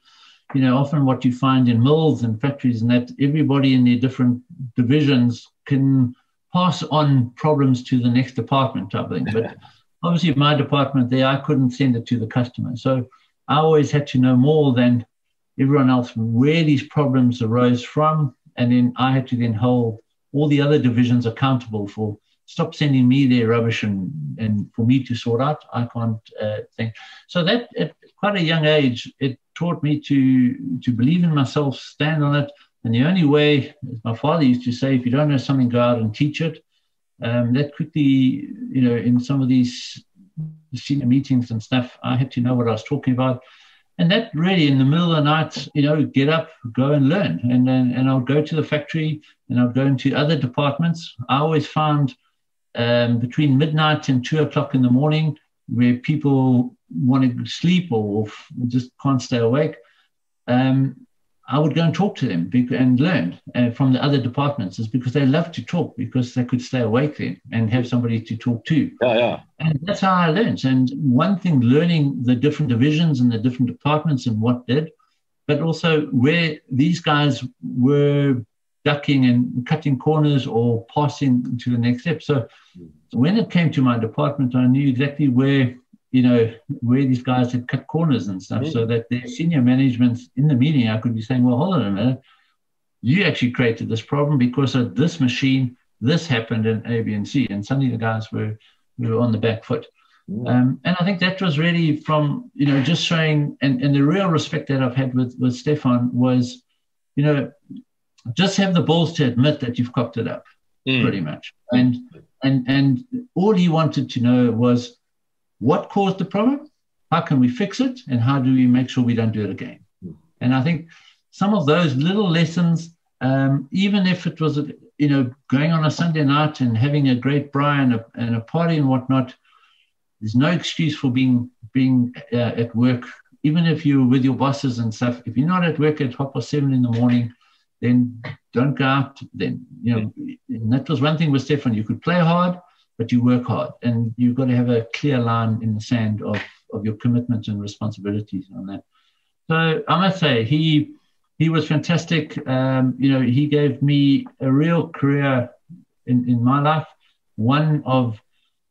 you know, often what you find in mills and factories and that everybody in their different divisions can pass on problems to the next department type of thing. But obviously, my department there, I couldn't send it to the customer. So I always had to know more than everyone else where these problems arose from. And then I had to then hold all the other divisions accountable for stop sending me their rubbish and for me to sort out. I can't think. So that at quite a young age, it taught me to believe in myself, stand on it. And the only way, as my father used to say, if you don't know something, go out and teach it. That quickly, you know, in some of these senior meetings and stuff, I had to know what I was talking about. And that really, in the middle of the night, you know, get up, go and learn. And then, and I'll go to the factory and I'll go into other departments. I always found between midnight and 2 o'clock in the morning where people want to sleep or just can't stay awake, I would go and talk to them and learn from the other departments. It's because they love to talk because they could stay awake then and have somebody to talk to. Yeah. And that's how I learned. And one thing, learning the different divisions and the different departments and what did, but also where these guys were ducking and cutting corners or passing to the next step. So when it came to my department, I knew exactly where, you know, where these guys had cut corners and stuff, so that their senior management in the meeting, I could be saying, well, hold on a minute, you actually created this problem because of this machine, this happened in A, B, and C. And suddenly the guys were on the back foot. And I think that was really from, you know, just showing, and the real respect that I've had with Stefan was, you know, just have the balls to admit that you've cocked it up, pretty much. And all he wanted to know was what caused the problem, how can we fix it, and how do we make sure we don't do it again? And I think some of those little lessons, even if it was, you know, going on a Sunday night and having a great braai and a party and whatnot, there's no excuse for being at work, even if you're with your bosses and stuff. If you're not at work at 7:30 in the morning, then don't go out. Then, you know, and that was one thing with Stefan. You could play hard, but you work hard, and you've got to have a clear line in the sand of your commitments and responsibilities on that. So I must say he was fantastic. You know, he gave me a real career in my life, one of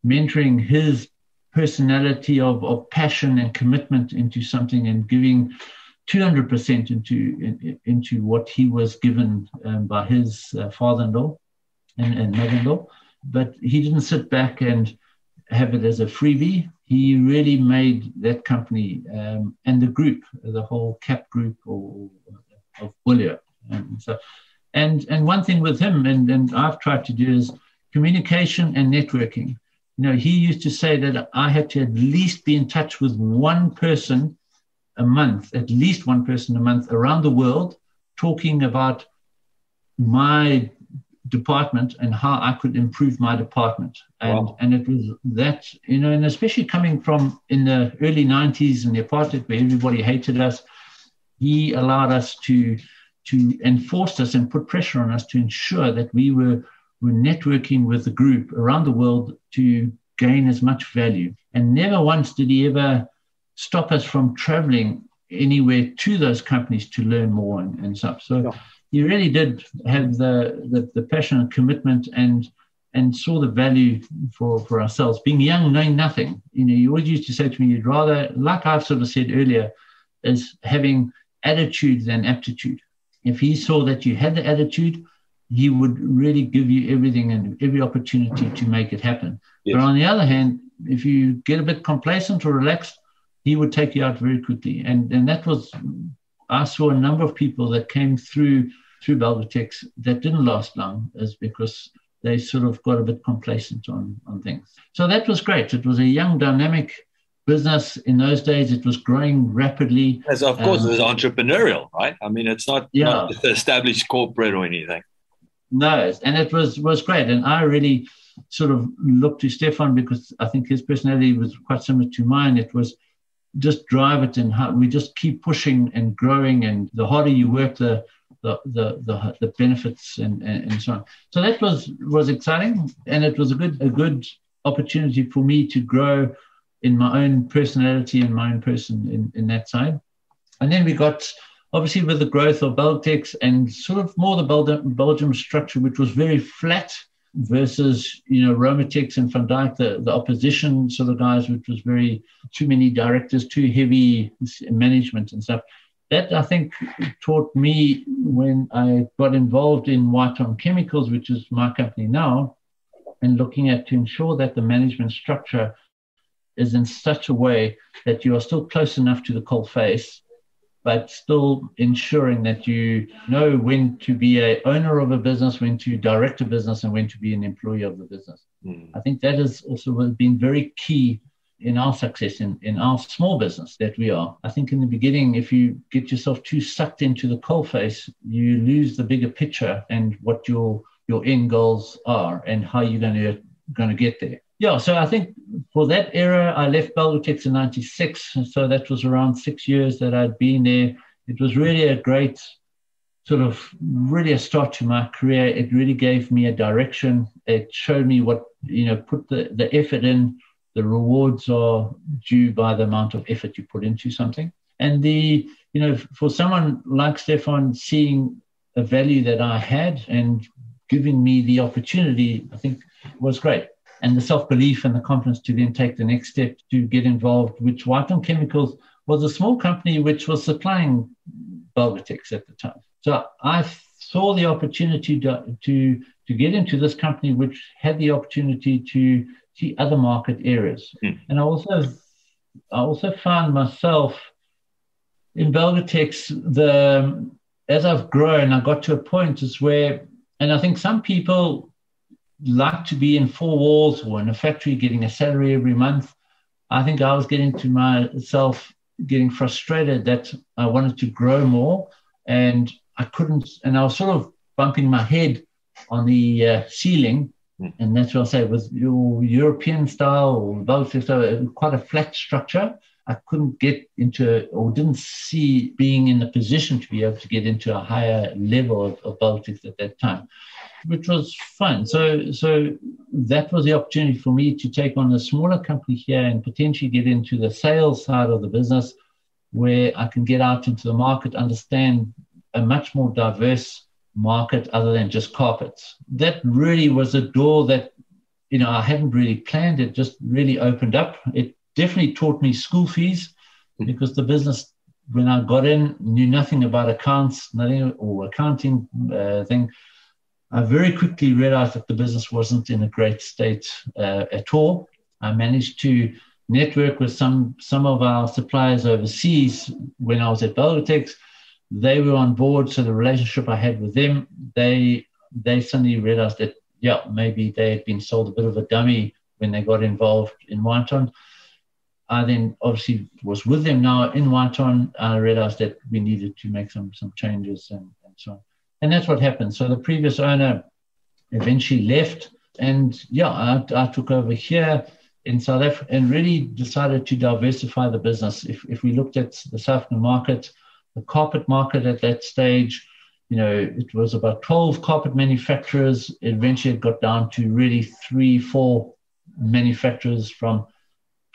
mentoring his personality of passion and commitment into something and giving 200% into what he was given by his father-in-law and mother-in-law. But he didn't sit back and have it as a freebie. He really made that company and the group, the whole CAP group of Bullia. And one thing with him, and I've tried to do, is communication and networking. You know, he used to say that I had to at least be in touch with one person a month, at least one person a month around the world, talking about my department and how I could improve my department. And it was that, you know, and especially coming from in the early 90s and the apartheid where everybody hated us, he allowed us to enforce us and put pressure on us to ensure that we were networking with the group around the world to gain as much value. And never once did he ever stop us from traveling anywhere to those companies to learn more and stuff. So he really did have the passion and commitment and saw the value for ourselves. Being young, knowing nothing. You know, you always used to say to me, you'd rather, like I've sort of said earlier, is having attitude than aptitude. If he saw that you had the attitude, he would really give you everything and every opportunity to make it happen. Yes. But on the other hand, if you get a bit complacent or relaxed, he would take you out very quickly. And that was, I saw a number of people that came through Belgotex that didn't last long, is because they sort of got a bit complacent on things. So that was great. It was a young, dynamic business in those days. It was growing rapidly. As of course, it was entrepreneurial, right? I mean, it's not established corporate or anything. No, and it was great. And I really sort of looked to Stefan because I think his personality was quite similar to mine. It was just drive it, and we just keep pushing and growing. And the harder you work, the benefits and so on. So that was exciting, and it was a good opportunity for me to grow in my own personality and my own person in that side. And then we got, obviously, with the growth of Belgotex and sort of more the Belgium structure, which was very flat, versus, you know, Romatex and Van Dyke, the opposition sort of guys, which was very, too many directors, too heavy management and stuff. That, I think, taught me when I got involved in Witon Chemicals, which is my company now, and looking at to ensure that the management structure is in such a way that you are still close enough to the coal face, but still ensuring that you know when to be a owner of a business, when to direct a business, and when to be an employee of the business. I think that has also been very key in our success in our small business that we are. I think in the beginning, if you get yourself too sucked into the coalface, you lose the bigger picture and what your end goals are and how you're going to get there. Yeah, so I think for that era, I left Belgotex in 96, so that was around 6 years that I'd been there. It was really a great sort of, really a start to my career. It really gave me a direction. It showed me what, you know, put the effort in. The rewards are due by the amount of effort you put into something. And the, you know, for someone like Stefan, seeing a value that I had and giving me the opportunity, I think, was great. And the self-belief and the confidence to then take the next step to get involved, which Witon Chemicals was a small company which was supplying Belgotex at the time. So I saw the opportunity to get into this company, which had the opportunity to see other market areas. Mm. And I also found myself in Belgotex, as I've grown, I got to a point is where, and I think some people like to be in four walls or in a factory getting a salary every month. I think I was getting to myself getting frustrated that I wanted to grow more and I couldn't, and I was sort of bumping my head on the ceiling. And that's what I'll say, with your European style or Belgian style, quite a flat structure. I couldn't get into, or didn't see being in the position to be able to get into a higher level of Belgics at that time, which was fun. So that was the opportunity for me to take on a smaller company here and potentially get into the sales side of the business where I can get out into the market, understand a much more diverse market other than just carpets. That really was a door that, you know, I hadn't really planned. It just really opened up. It definitely taught me school fees, because the business, when I got in, knew nothing about accounts, nothing or accounting thing. I very quickly realized that the business wasn't in a great state at all. I managed to network with some of our suppliers overseas when I was at Belgotex. They were on board, so the relationship I had with them, they suddenly realized that, yeah, maybe they had been sold a bit of a dummy when they got involved in Witon. I then obviously was with them now in Witon. I realized that we needed to make some changes and so on. And that's what happened. So the previous owner eventually left. And, yeah, I took over here in South Africa and really decided to diversify the business. If we looked at the South African market, the carpet market at that stage, you know, it was about 12 carpet manufacturers. Eventually it got down to really 3-4 manufacturers from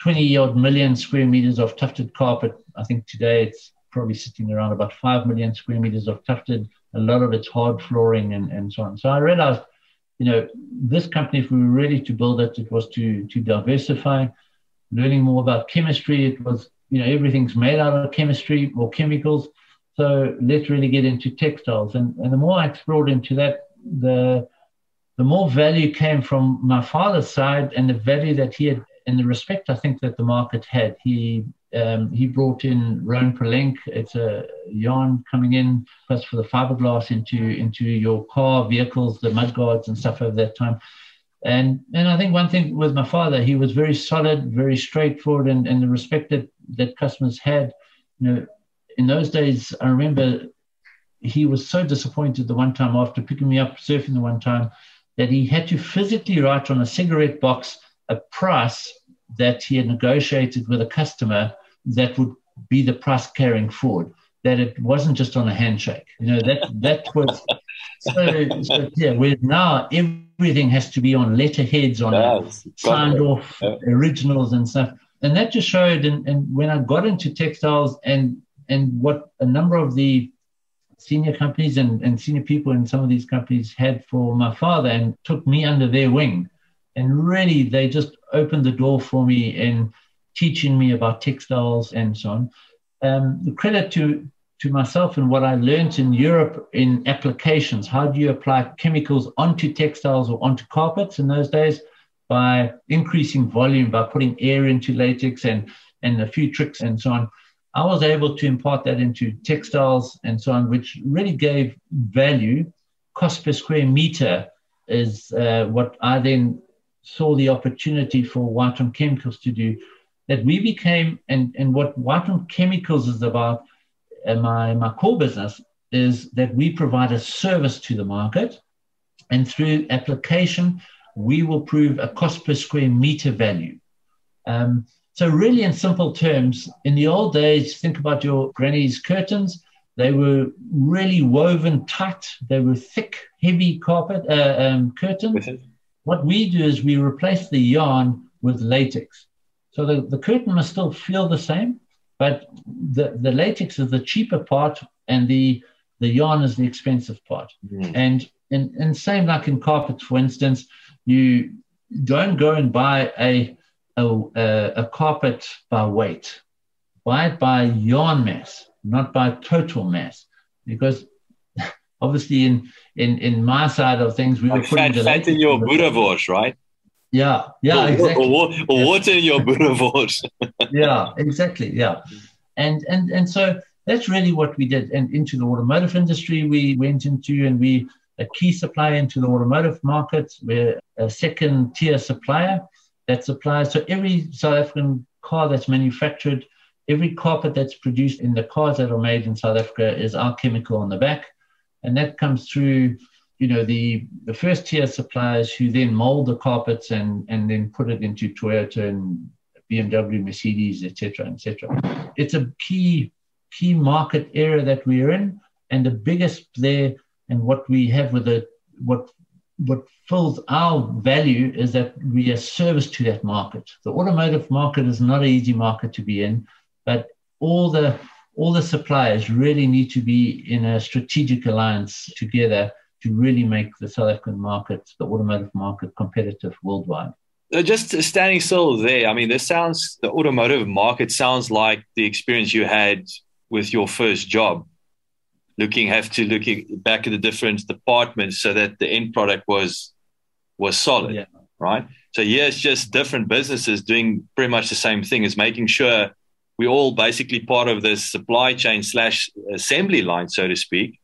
20-odd million square meters of tufted carpet. I think today it's probably sitting around about 5 million square meters of tufted. A lot of it's hard flooring and so on. So I realized, you know, this company, if we were really to build it, it was to diversify, learning more about chemistry. It was, you know, everything's made out of chemistry or chemicals. So let's really get into textiles. And the more I explored into that, the more value came from my father's side and the value that he had and the respect I think that the market had. He brought in Roan Palenque. It's a yarn coming in, plus for the fiberglass into your car, vehicles, the mudguards and stuff over that time. And I think one thing with my father, he was very solid, very straightforward, and the respect that customers had. You know, in those days, I remember he was so disappointed the one time after picking me up surfing the one time that he had to physically write on a cigarette box a price that he had negotiated with a customer that would be the price carrying forward, that it wasn't just on a handshake. You know, that was so yeah, where now everything has to be on letterheads, on signed off originals and stuff. And that just showed, and when I got into textiles and what a number of the senior companies and senior people in some of these companies had for my father and took me under their wing. And really, they just opened the door for me in teaching me about textiles and so on. The credit to myself and what I learned in Europe in applications. How do you apply chemicals onto textiles or onto carpets in those days? By increasing volume, by putting air into latex and a few tricks and so on. I was able to impart that into textiles and so on, which really gave value. Cost per square meter is what I then saw the opportunity for Witon Chemicals to do, that we became, and what Witon Chemicals is about, my core business, is that we provide a service to the market, and through application, we will prove a cost per square meter value. So really in simple terms, in the old days, think about your granny's curtains. They were really woven tight. They were thick, heavy carpet curtains. What we do is we replace the yarn with latex. So the curtain must still feel the same, but the latex is the cheaper part, and the The yarn is the expensive part. Mm. And same like in carpets, for instance, you don't go and buy a carpet by weight. Buy it by yarn mass, not by total mass, because obviously in my side of things, we were putting fat in your boerewors, right? Yeah, yeah, exactly. Or water in your boerewors. Yeah, exactly, yeah. And so that's really what we did. And into the automotive industry we went into, and we a key supplier into the automotive market. We're a second tier supplier that supplies. So every South African car that's manufactured, every carpet that's produced in the cars that are made in South Africa is our chemical on the back. And that comes through, you know, the first tier suppliers who then mold the carpets and then put it into Toyota and BMW, Mercedes, et cetera, et cetera. It's a key market area that we're in, and the biggest there, and what we have with it, what fills our value is that we are service to that market. The automotive market is not an easy market to be in, but all the suppliers really need to be in a strategic alliance together to really make the South African market, the automotive market, competitive worldwide. Just standing still there, I mean, the automotive market sounds like the experience you had with your first job, looking back at the different departments so that the end product was solid, yeah. Right? So yeah, it's just different businesses doing pretty much the same thing, is making sure we're all basically part of this supply chain / assembly line, so to speak.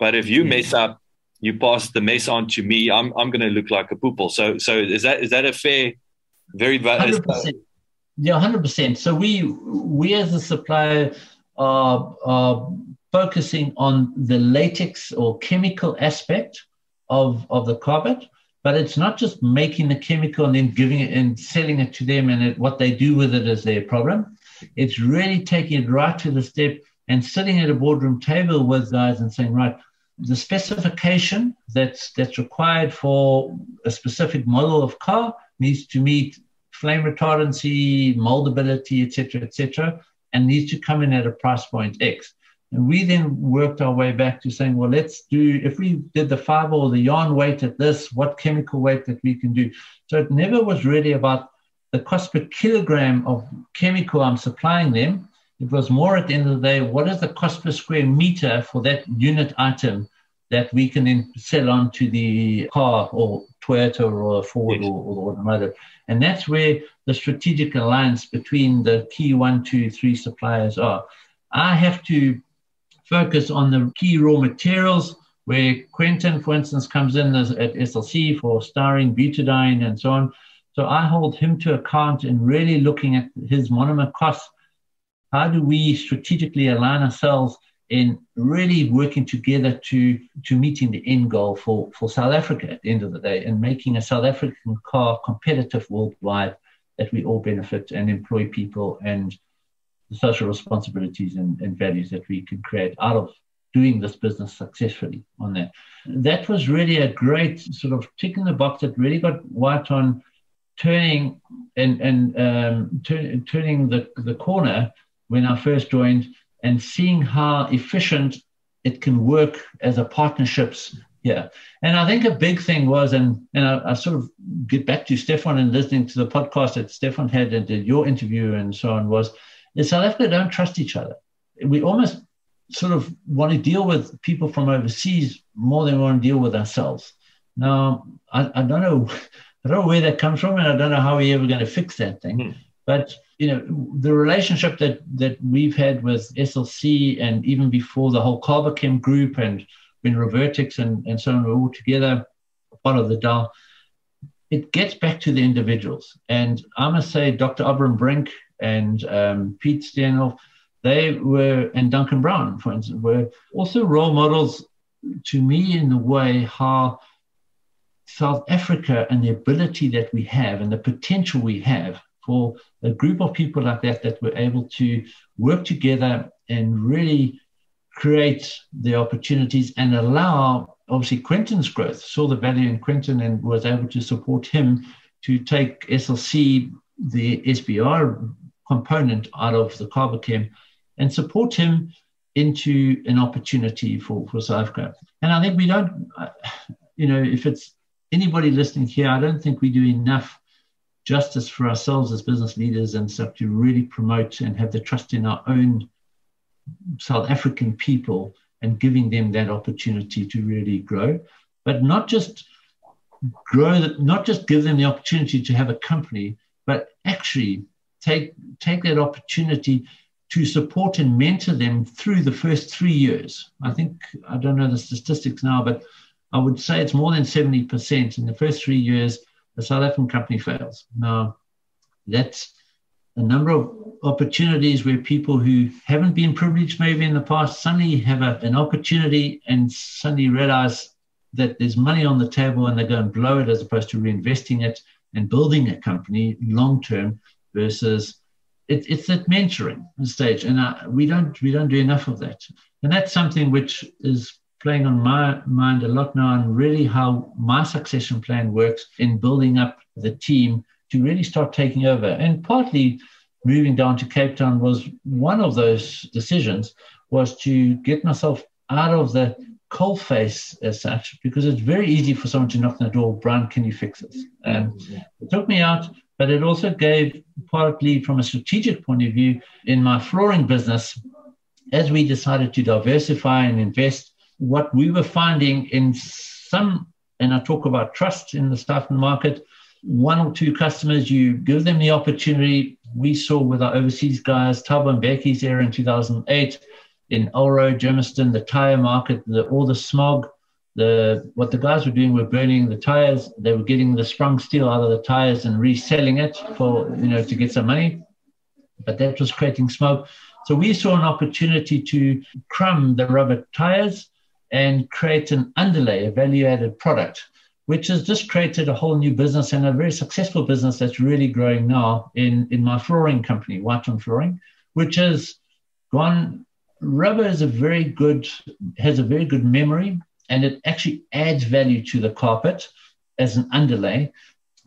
But if you mess up, you pass the mess on to me, I'm going to look like a poople. So is that a fair, very valid? 100%. Yeah, 100%. So we as a supplier are focusing on the latex or chemical aspect of the carpet, but it's not just making the chemical and then giving it and selling it to them, and what they do with it is their problem. It's really taking it right to the step and sitting at a boardroom table with guys and saying, right, the specification that's required for a specific model of car needs to meet flame retardancy, moldability, et cetera, and needs to come in at a price point X. And we then worked our way back to saying, well, if we did the fiber or the yarn weight at this, what chemical weight that we can do. So it never was really about the cost per kilogram of chemical I'm supplying them. It was more at the end of the day, what is the cost per square meter for that unit item that we can then sell on to the car or Toyota or Ford, yes, or automotive. And that's where the strategic alliance between the key 1, 2, 3 suppliers are. I have to focus on the key raw materials where Quentin, for instance, comes in at SLC for styrene, butadiene, and so on. So I hold him to account in really looking at his monomer costs. How do we strategically align ourselves in really working together to meeting the end goal for South Africa at the end of the day, and making a South African car competitive worldwide, that we all benefit and employ people, and the social responsibilities and values that we can create out of doing this business successfully on that. That was really a great sort of tick in the box that really got Witon turning turning the corner when I first joined, and seeing how efficient it can work as a partnerships. Yeah. And I think a big thing was, and I sort of get back to Stefan and listening to the podcast that Stefan had and did your interview and so on, was that South Africa don't trust each other. We almost sort of want to deal with people from overseas more than we want to deal with ourselves. Now, I don't know where that comes from, and I don't know how we're ever going to fix that thing. Mm. But, you know, the relationship that we've had with SLC, and even before the whole Carbochem group, and when Romatex and so on were all together, part of the DAO, it gets back to the individuals. And I must say Dr. Abram Brink and Pete Steenhoff, and Duncan Brown, for instance, were also role models to me in the way how South Africa and the ability that we have and the potential we have for a group of people like that were able to work together and really create the opportunities and allow, obviously, Quentin's growth, saw the value in Quentin and was able to support him to take SLC, the SBR component out of the Carbochem, and support him into an opportunity for South Africa. And I think we don't, you know, if it's anybody listening here, I don't think we do enough justice for ourselves as business leaders and stuff to really promote and have the trust in our own South African people and giving them that opportunity to really grow, but not just grow, not just give them the opportunity to have a company, but actually take that opportunity to support and mentor them through the first 3 years. I think, I don't know the statistics now, but I would say it's more than 70%. In the first 3 years, a South African company fails. Now, that's a number of opportunities where people who haven't been privileged maybe in the past suddenly have an opportunity and suddenly realize that there's money on the table and they go and blow it as opposed to reinvesting it and building a company long-term versus it's that mentoring stage. And we don't do enough of that. And that's something which is playing on my mind a lot now, and really how my succession plan works in building up the team to really start taking over. And partly moving down to Cape Town was one of those decisions, was to get myself out of the coal face as such, because it's very easy for someone to knock on the door, Brian, can you fix this? It took me out, but it also gave, partly from a strategic point of view, in my flooring business, as we decided to diversify and invest, what we were finding in some, and I talk about trust in the staff market, one or two customers, you give them the opportunity. We saw with our overseas guys, Thabo and Becky's era in 2008, in Ulro, Germiston, the tire market, all the smog, what the guys were doing were burning the tires. They were getting the sprung steel out of the tires and reselling it for, you know, to get some money. But that was creating smoke. So we saw an opportunity to crumb the rubber tires and create an underlay, a value-added product, which has just created a whole new business and a very successful business that's really growing now in my flooring company, Witon Flooring, which has gone. Rubber has a very good memory, and it actually adds value to the carpet as an underlay,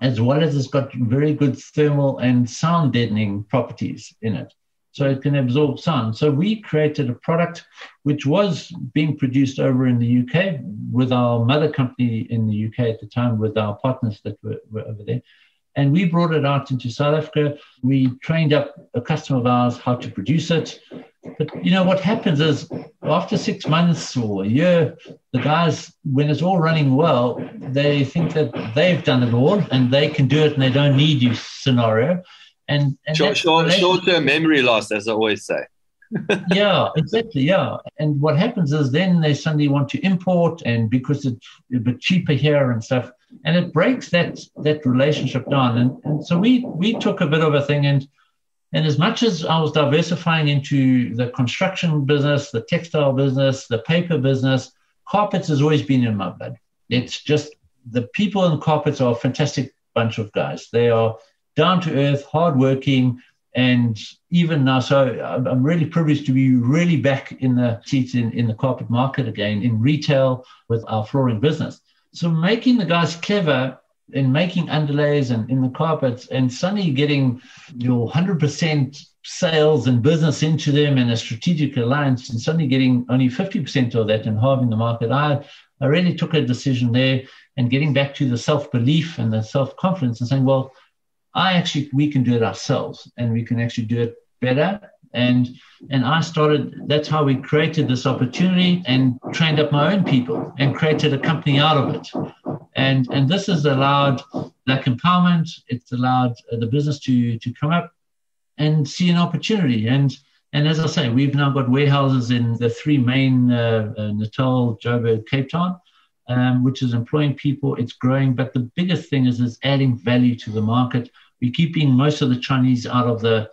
as well as it's got very good thermal and sound deadening properties in it. So it can absorb sound. So we created a product which was being produced over in the UK with our mother company in the UK at the time, with our partners that were over there. And we brought it out into South Africa. We trained up a customer of ours how to produce it. But, you know, what happens is after 6 months or a year, the guys, when it's all running well, they think that they've done it all and they can do it and they don't need you scenario. And short-term memory loss, as I always say. Yeah, exactly, yeah. And what happens is then they suddenly want to import, and because it's a bit cheaper here and stuff, and it breaks that relationship down. And so we took a bit of a thing, and as much as I was diversifying into the construction business, the textile business, the paper business, carpets has always been in my blood. It's just the people in carpets are a fantastic bunch of guys. They are down-to-earth, hard-working, and even now, so I'm really privileged to be really back in the seats in the carpet market again, in retail with our flooring business. So making the guys clever in making underlays and in the carpets, and suddenly getting your 100% sales and business into them and a strategic alliance, and suddenly getting only 50% of that and halving the market, I really took a decision there, and getting back to the self-belief and the self-confidence and saying, well, we can do it ourselves, and we can actually do it better. And I started, that's how we created this opportunity and trained up my own people and created a company out of it. And this has allowed that empowerment. It's allowed the business to come up and see an opportunity. And as I say, we've now got warehouses in the three main, Natal, Joburg, Cape Town, which is employing people. It's growing. But the biggest thing is adding value to the market. We're keeping most of the Chinese out of the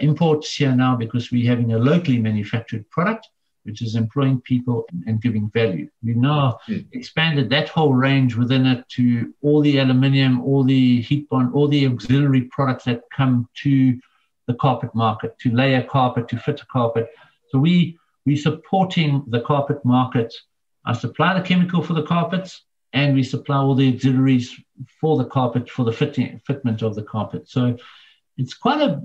imports here now, because we're having a locally manufactured product, which is employing people and giving value. We've now expanded that whole range within it to all the aluminium, all the heat bond, all the auxiliary products that come to the carpet market, to layer carpet, to fit a carpet. So we're supporting the carpet market. I supply the chemical for the carpets, and we supply all the auxiliaries for the carpet, for the fitment of the carpet. So it's quite a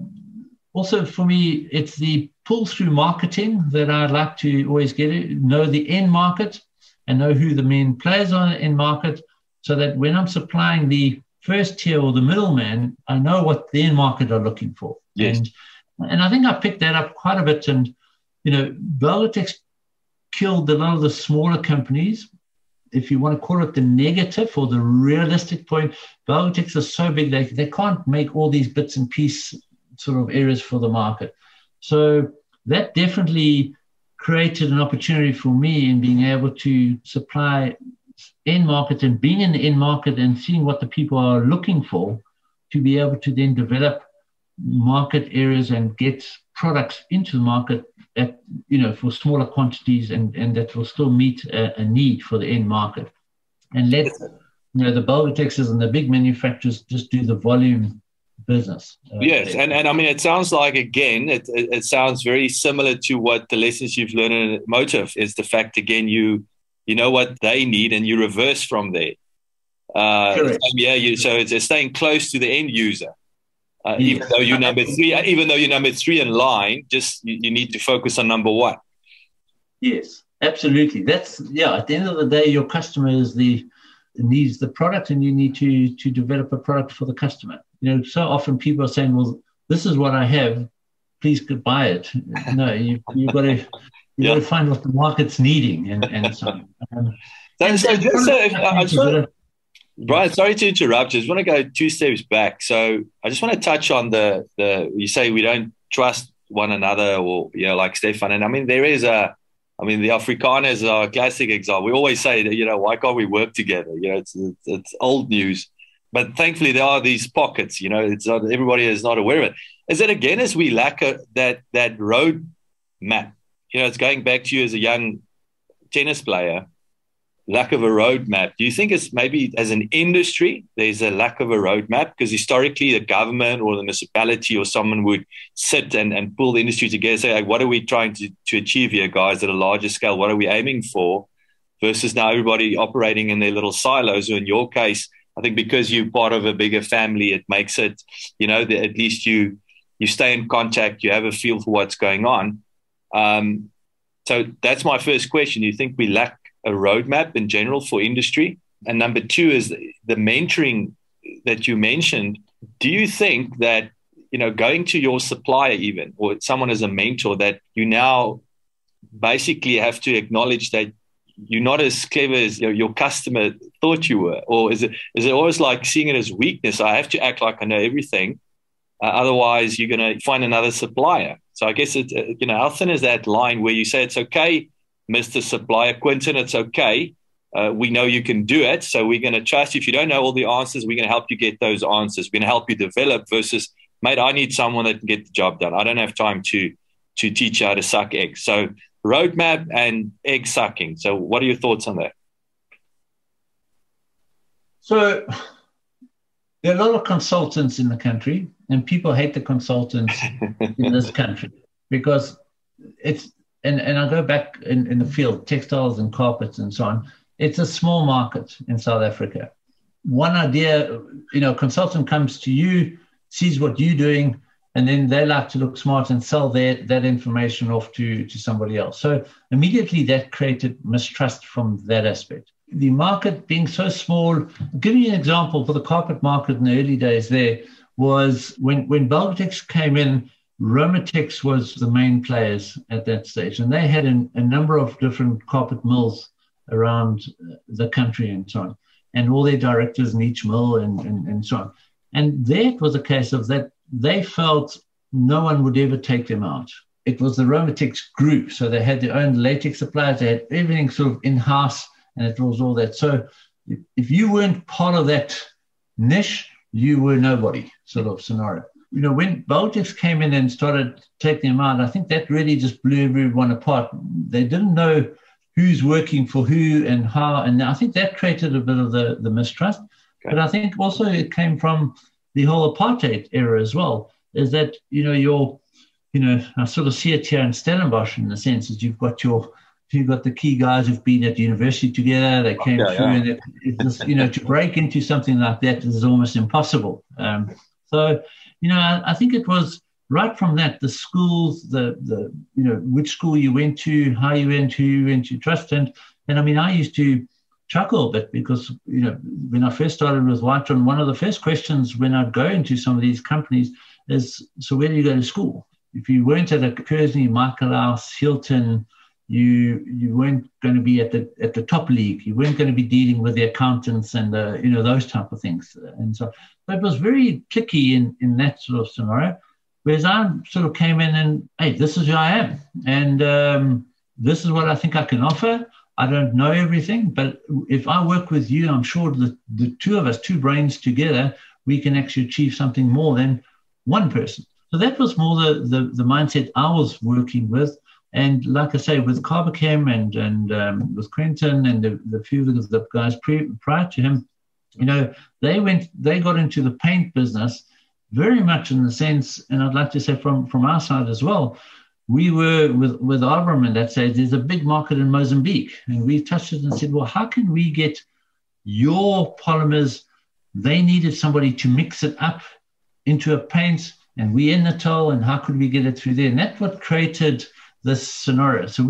Also, for me, it's the pull-through marketing that I'd like to always get it, know the end market and know who the main players are in the end market, so that when I'm supplying the first tier or the middleman, I know what the end market are looking for. Yes. And I think I picked that up quite a bit. And, you know, Belgotex killed a lot of the smaller companies. If you want to call it the negative or the realistic point, Belgotex is so big they can't make all these bits and pieces sort of areas for the market. So that definitely created an opportunity for me in being able to supply end market and being in the end market and seeing what the people are looking for, to be able to then develop market areas and get products into the market at, you know, for smaller quantities and that will still meet a need for the end market. And let, you know, the Belgotexes and the big manufacturers just do the volume business. Yes, and I mean, it sounds like, again, it sounds very similar to what the lessons you've learned in Motive is the fact, again, you know what they need and you reverse from there. So it's staying close to the end user. Even though you're number three in line, just you need to focus on number one. Yes, absolutely. That's, at the end of the day, your customer needs the product and you need to develop a product for the customer. You know, so often people are saying, well, this is what I have, please buy it. No, you've got to find what the market's needing and so on. Brian, sorry to interrupt. I just want to go two steps back. So I just want to touch on the you say we don't trust one another, or, you know, like Stefan. And I mean, the Afrikaners are a classic example. We always say that, you know, why can't we work together? You know, it's old news. But thankfully, there are these pockets, you know, everybody is not aware of it. Is it again as we lack that road map? You know, it's going back to you as a young tennis player. Lack of a roadmap. Do you think it's maybe as an industry, there's a lack of a roadmap? Because historically the government or the municipality or someone would sit and pull the industry together and say, like, what are we trying to achieve here, guys, at a larger scale? What are we aiming for? Versus now everybody operating in their little silos. Or in your case, I think because you're part of a bigger family, it makes it, you know, that at least you stay in contact, you have a feel for what's going on. So that's my first question. Do you think we lack a roadmap in general for industry? And number two is the mentoring that you mentioned. Do you think that, you know, going to your supplier even, or someone as a mentor, that you now basically have to acknowledge that you're not as clever as your customer thought you were? Or is it always like seeing it as weakness? I have to act like I know everything. Otherwise, you're going to find another supplier. So I guess, you know, how thin is that line where you say it's okay, Mr. Supplier Quentin, it's okay. We know you can do it, so we're going to trust you. If you don't know all the answers, we're going to help you get those answers. We're going to help you develop versus, mate, I need someone that can get the job done. I don't have time to teach you how to suck eggs. So roadmap and egg sucking. So what are your thoughts on that? So there are a lot of consultants in the country, and people hate the consultants in this country because it's, And I go back in the field, textiles and carpets and so on. It's a small market in South Africa. One idea, you know, a consultant comes to you, sees what you're doing, and then they like to look smart and sell that information off to somebody else. So immediately that created mistrust from that aspect. The market being so small, I'll give you an example for the carpet market in the early days there was when Belgotex came in, Romatex was the main players at that stage, and they had a number of different carpet mills around the country and so on, and all their directors in each mill and so on. And there it was a case of that they felt no one would ever take them out. It was the Romatex group, so they had their own latex suppliers, they had everything sort of in-house, and it was all that. So if you weren't part of that niche, you were nobody sort of scenario. You know, when Belgotex came in and started taking them out, I think that really just blew everyone apart. They didn't know who's working for who and how, and I think that created a bit of the mistrust. Okay. But I think also it came from the whole apartheid era as well, is that, you know, I sort of see it here in Stellenbosch in the sense that you've got the key guys who've been at university together, they came through, and it's just, you know, to break into something like that is almost impossible. So, you know, I think it was right from that, the schools, the you know, which school you went to, how you went, who you went to, trust. And I mean, I used to chuckle a bit because, you know, when I first started with Witon, one of the first questions when I'd go into some of these companies is, so where do you go to school? If you weren't at a Kersney, Michaelhouse, Hilton, you weren't going to be at the top league. You weren't going to be dealing with the accountants and the, you know, those type of things. And so it was very clicky in that sort of scenario. Whereas I sort of came in and, hey, this is who I am, and this is what I think I can offer. I don't know everything, but if I work with you, I'm sure the two of us, two brains together, we can actually achieve something more than one person. So that was more the mindset I was working with. And like I say, with Carbochem and with Quentin and the few of the guys prior to him, you know, they got into the paint business very much in the sense, and I'd like to say from our side as well, we were with Arborman that says there's a big market in Mozambique. And we touched it and said, well, how can we get your polymers? They needed somebody to mix it up into a paint, and we're in Natal, and how could we get it through there? And that's what created this scenario. So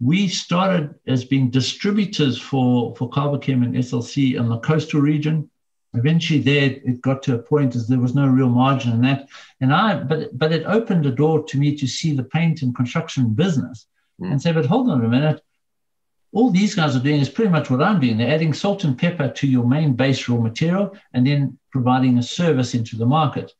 we started as being distributors for Carbochem and SLC in the coastal region. Eventually there it got to a point as there was no real margin in that. But it opened the door to me to see the paint and construction business and say, but hold on a minute, all these guys are doing is pretty much what I'm doing. They're adding salt and pepper to your main base raw material and then providing a service into the market.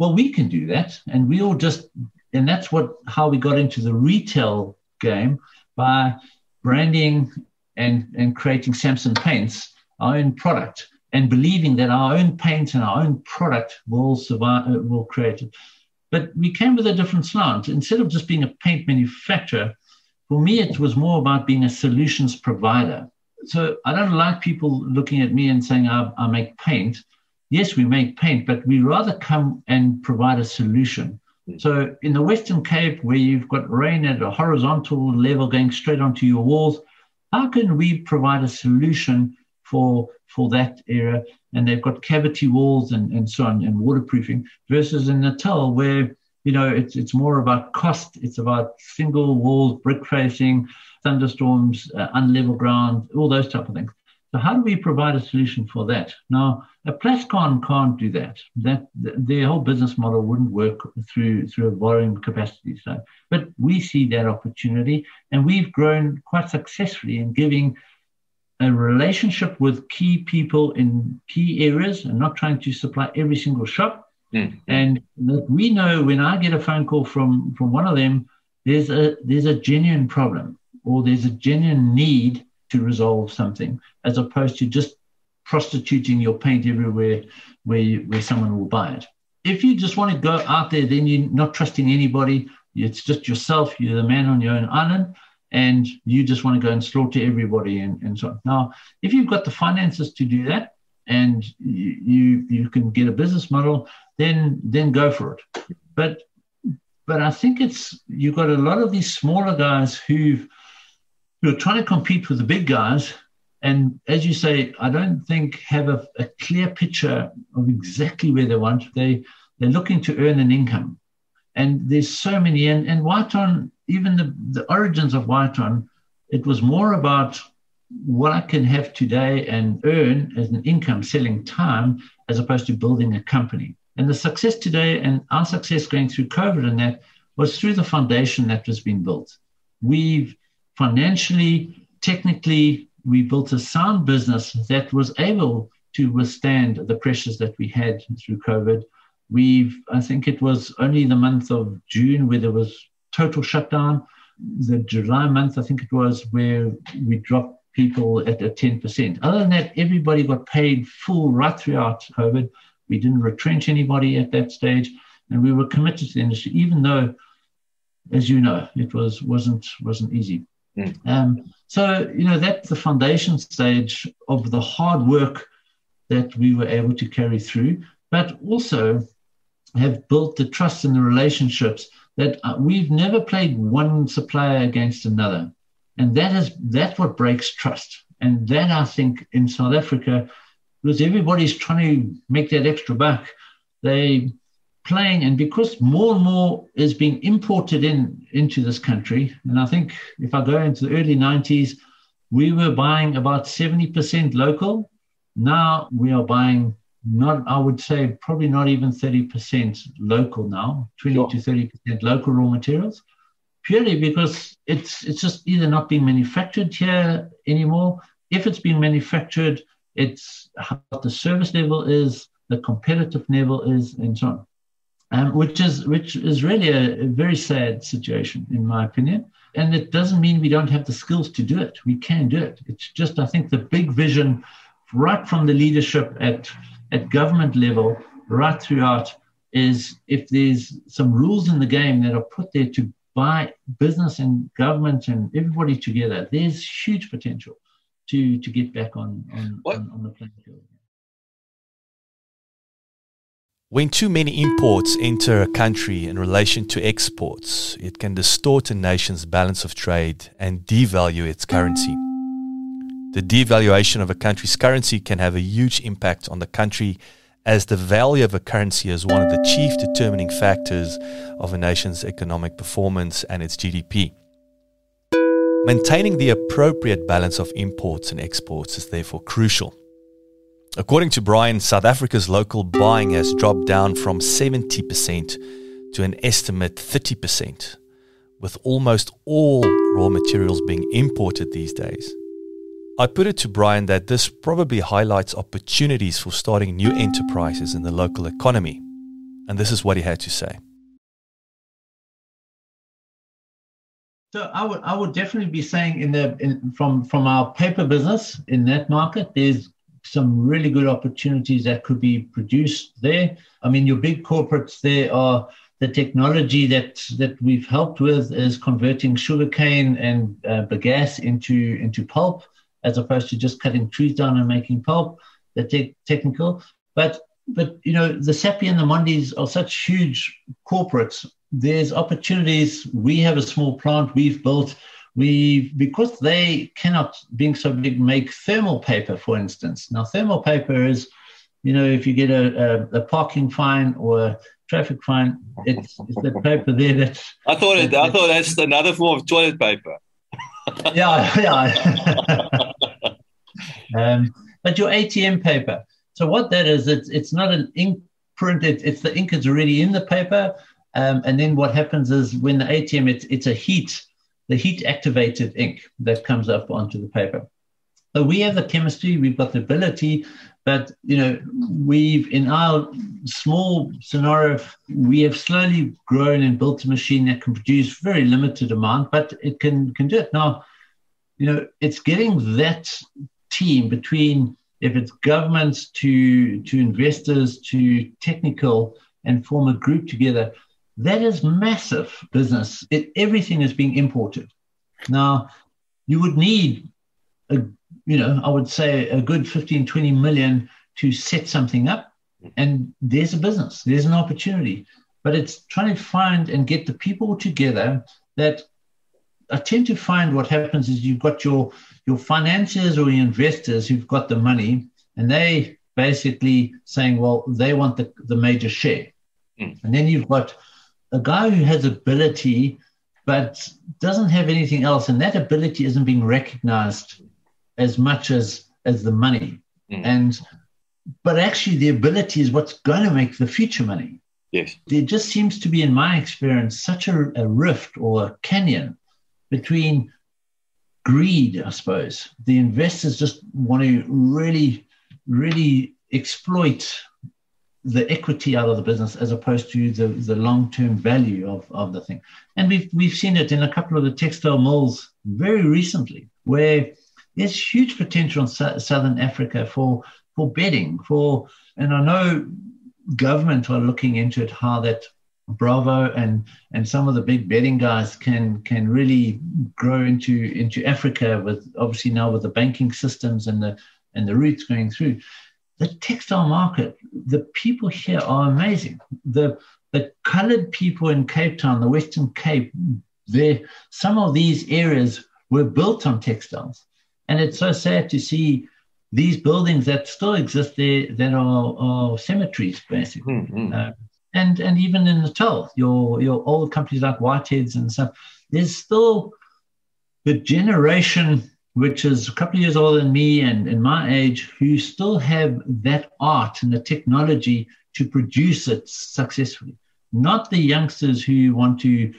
Well, we can do that. And we all just, and that's how we got into the retail game by branding and creating Sampson Paints, our own product, and believing that our own paint and our own product will survive, will create it. But we came with a different slant. Instead of just being a paint manufacturer, for me, it was more about being a solutions provider. So I don't like people looking at me and saying, I make paint. Yes, we make paint, but we rather come and provide a solution. So in the Western Cape, where you've got rain at a horizontal level going straight onto your walls, how can we provide a solution for that area? And they've got cavity walls and so on and waterproofing, versus in Natal where, you know, it's more about cost. It's about single walls, brick facing, thunderstorms, unlevel ground, all those type of things. So how do we provide a solution for that? Now, a Plascon can't do that. Their whole business model wouldn't work through a volume capacity. So, but we see that opportunity, and we've grown quite successfully in giving a relationship with key people in key areas and not trying to supply every single shop. Mm. And that we know when I get a phone call from one of them, there's a genuine problem or there's a genuine need to resolve something, as opposed to just prostituting your paint everywhere where someone will buy it. If you just want to go out there, then you're not trusting anybody. It's just yourself. You're the man on your own island, and you just want to go and slaughter everybody and so on. Now, if you've got the finances to do that and you can get a business model, then go for it. But I think you've got a lot of these smaller guys who are trying to compete with the big guys. And as you say, I don't think have a clear picture of exactly where they want. They're looking to earn an income. And there's so many. And Witon, even the origins of Witon, it was more about what I can have today and earn as an income selling time as opposed to building a company. And the success today and our success going through COVID and that was through the foundation that has been built. We've financially, technically, we built a sound business that was able to withstand the pressures that we had through COVID. I think it was only the month of June where there was total shutdown. The July month, I think it was, where we dropped people at 10%. Other than that, everybody got paid full right throughout COVID. We didn't retrench anybody at that stage, and we were committed to the industry, even though, as you know, it wasn't easy. So, you know, that's the foundation stage of the hard work that we were able to carry through, but also have built the trust and the relationships that we've never played one supplier against another. And that's what breaks trust. And that, I think, in South Africa, because everybody's trying to make that extra buck, they playing, and because more and more is being imported into this country, and I think if I go into the early 90s, we were buying about 70% local. Now we are buying I would say probably not even 30% local now, 20 to 30% local raw materials, purely because it's just either not being manufactured here anymore. If it's being manufactured, it's what the service level is, the competitive level is, and so on. Which is really a very sad situation, in my opinion. And it doesn't mean we don't have the skills to do it. We can do it. It's just, I think, the big vision right from the leadership at government level, right throughout, is if there's some rules in the game that are put there to buy business and government and everybody together, there's huge potential to get back on the playing field. When too many imports enter a country in relation to exports, it can distort a nation's balance of trade and devalue its currency. The devaluation of a country's currency can have a huge impact on the country, as the value of a currency is one of the chief determining factors of a nation's economic performance and its GDP. Maintaining the appropriate balance of imports and exports is therefore crucial. According to Brian, South Africa's local buying has dropped down from 70% to an estimate 30%, with almost all raw materials being imported these days. I put it to Brian that this probably highlights opportunities for starting new enterprises in the local economy, and this is what he had to say. So I would definitely be saying from our paper business in that market, there's some really good opportunities that could be produced there. I mean, your big corporates there are the technology that we've helped with is converting sugarcane and bagasse into pulp, as opposed to just cutting trees down and making pulp. The technical, but you know, the Sappi and the Mondis are such huge corporates. There's opportunities. We have a small plant we've built. Because they cannot, being so big, make thermal paper, for instance. Now, thermal paper is, you know, if you get a parking fine or a traffic fine, it's the paper there that... I thought that's another form of toilet paper. Yeah. But your ATM paper. So what that is, it's not an ink print. It's the ink is already in the paper. And then what happens is when the ATM, it's a heat... the heat-activated ink that comes up onto the paper. So we have the chemistry, we've got the ability, but, you know, in our small scenario, we have slowly grown and built a machine that can produce very limited amount, but it can do it. Now, you know, it's getting that team between, if it's governments to investors to technical, and form a group together. That is massive business. Everything is being imported. Now, you would need, I would say a good 15, 20 million to set something up. And there's a business. There's an opportunity. But it's trying to find and get the people together that I tend to find what happens is you've got your financiers or your investors who've got the money, and they basically saying, well, they want the major share. Mm. And then you've got a guy who has ability but doesn't have anything else, and that ability isn't being recognized as much as the money. Mm. But actually the ability is what's going to make the future money. Yes. There just seems to be, in my experience, such a rift or a canyon between greed, I suppose. The investors just want to really, really exploit the equity out of the business as opposed to the long-term value of the thing. And we've seen it in a couple of the textile mills very recently, where there's huge potential in Southern Africa for bedding, and I know government are looking into it, how that Bravo and some of the big bedding guys can really grow into Africa, with obviously now with the banking systems and the routes going through. The textile market, the people here are amazing. The coloured people in Cape Town, the Western Cape, some of these areas were built on textiles. And it's so sad to see these buildings that still exist there that are cemeteries, basically. Mm-hmm. and even in Natal, your old companies like Whiteheads and stuff, there's still the generation which is a couple of years older than me and my age, who still have that art and the technology to produce it successfully. Not the youngsters who want to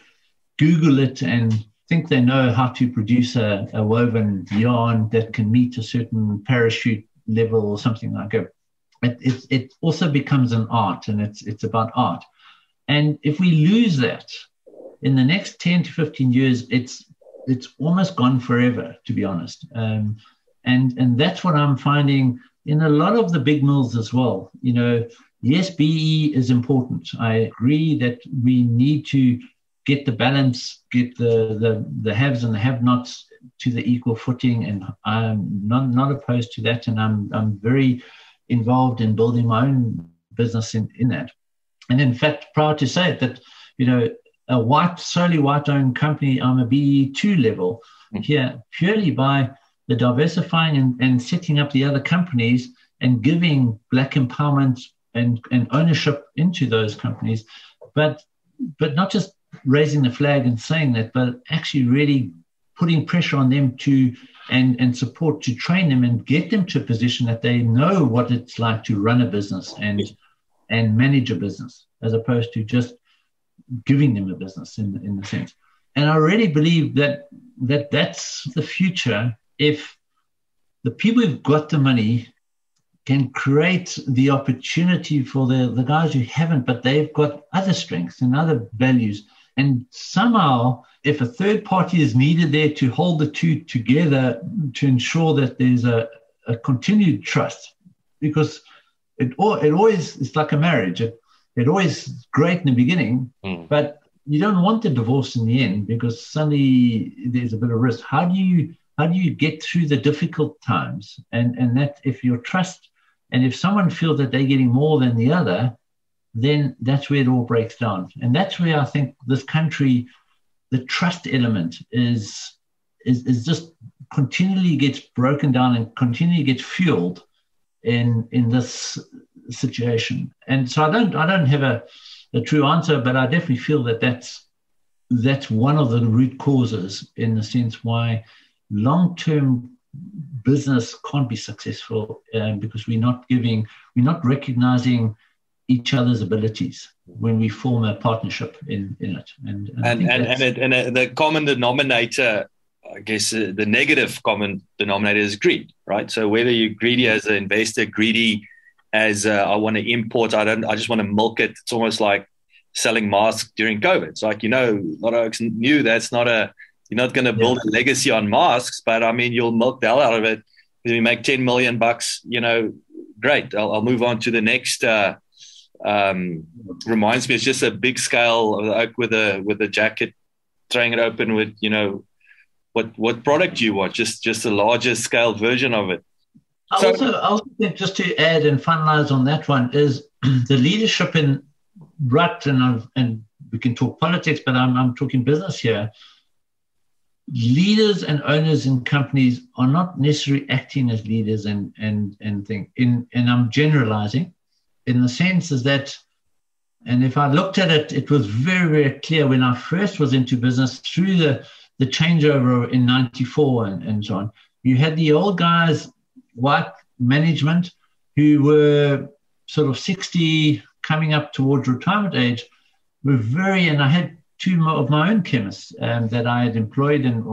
Google it and think they know how to produce a woven yarn that can meet a certain parachute level or something like that. It also becomes an art, and it's about art. And if we lose that, in the next 10 to 15 years, it's almost gone forever, to be honest. And that's what I'm finding in a lot of the big mills as well. You know, yes, BE is important. I agree that we need to get the balance, get the haves and the have-nots to the equal footing, and I'm not opposed to that, and I'm very involved in building my own business in that. And in fact, proud to say it, that, you know, a solely white-owned company, I'm a BE2 level here purely by the diversifying and setting up the other companies and giving Black empowerment and ownership into those companies, but not just raising the flag and saying that, but actually really putting pressure on them to and support to train them and get them to a position that they know what it's like to run a business and manage a business, as opposed to just giving them a business in the sense. And I really believe that that's the future. If the people who've got the money can create the opportunity for the guys who haven't, but they've got other strengths and other values. And somehow, if a third party is needed there to hold the two together to ensure that there's a continued trust, because it always, it's like a marriage. It always is great in the beginning, but you don't want the divorce in the end, because suddenly there's a bit of risk. How do you get through the difficult times? And that if your trust, and if someone feels that they're getting more than the other, then that's where it all breaks down. And that's where I think this country, the trust element is just continually gets broken down and continually gets fueled in this situation. And so I don't have a true answer, but I definitely feel that's one of the root causes, in the sense why long-term business can't be successful, because we're not recognizing each other's abilities when we form a partnership in it. And the common denominator, I guess, the negative common denominator is greed, right? So whether you're greedy as an investor, greedy as I want to import, I just want to milk it. It's almost like selling masks during COVID. It's like, you know, a lot of folks knew that's not you're not going to build a legacy on masks, but I mean, you'll milk the hell out of it. If you make $10 million, you know, great. I'll move on to the next. Reminds me, it's just a big scale of the oak with a jacket, throwing it open with, you know, what product you want, just a larger scale version of it. I also think, just to add and finalize on that one, is the leadership in RUT, and we can talk politics, but I'm talking business here. Leaders and owners in companies are not necessarily acting as leaders and thing. And I'm generalizing, in the sense is that, and if I looked at it, it was very, very clear when I first was into business through the changeover in 94 and so on. You had the old guys, white management, who were sort of 60, coming up towards retirement age, and I had two of my own chemists that I had employed and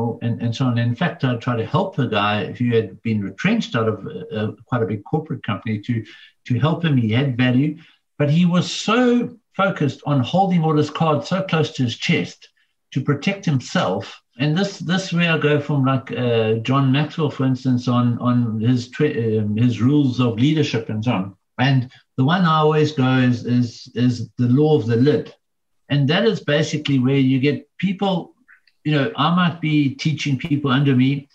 so on. And in fact, I tried to help a guy who had been retrenched out of quite a big corporate company to help him. He had value, but he was so focused on holding all his cards so close to his chest to protect himself. And this way I go from, like, John Maxwell, for instance, on his rules of leadership and so on. And the one I always go is the law of the lid. And that is basically where you get people, you know, I might be teaching people under me,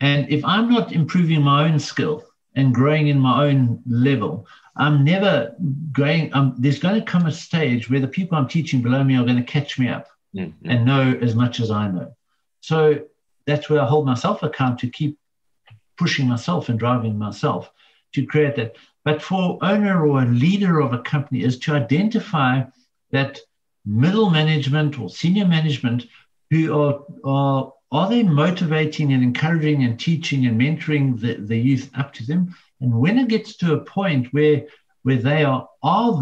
and if I'm not improving my own skill and growing in my own level, I'm never going, there's going to come a stage where the people I'm teaching below me are going to catch me up. Mm-hmm. And know as much as I know. So that's where I hold myself accountable to keep pushing myself and driving myself to create that. But for owner or a leader of a company is to identify that middle management or senior management who are they motivating and encouraging and teaching and mentoring the youth up to them? And when it gets to a point where they are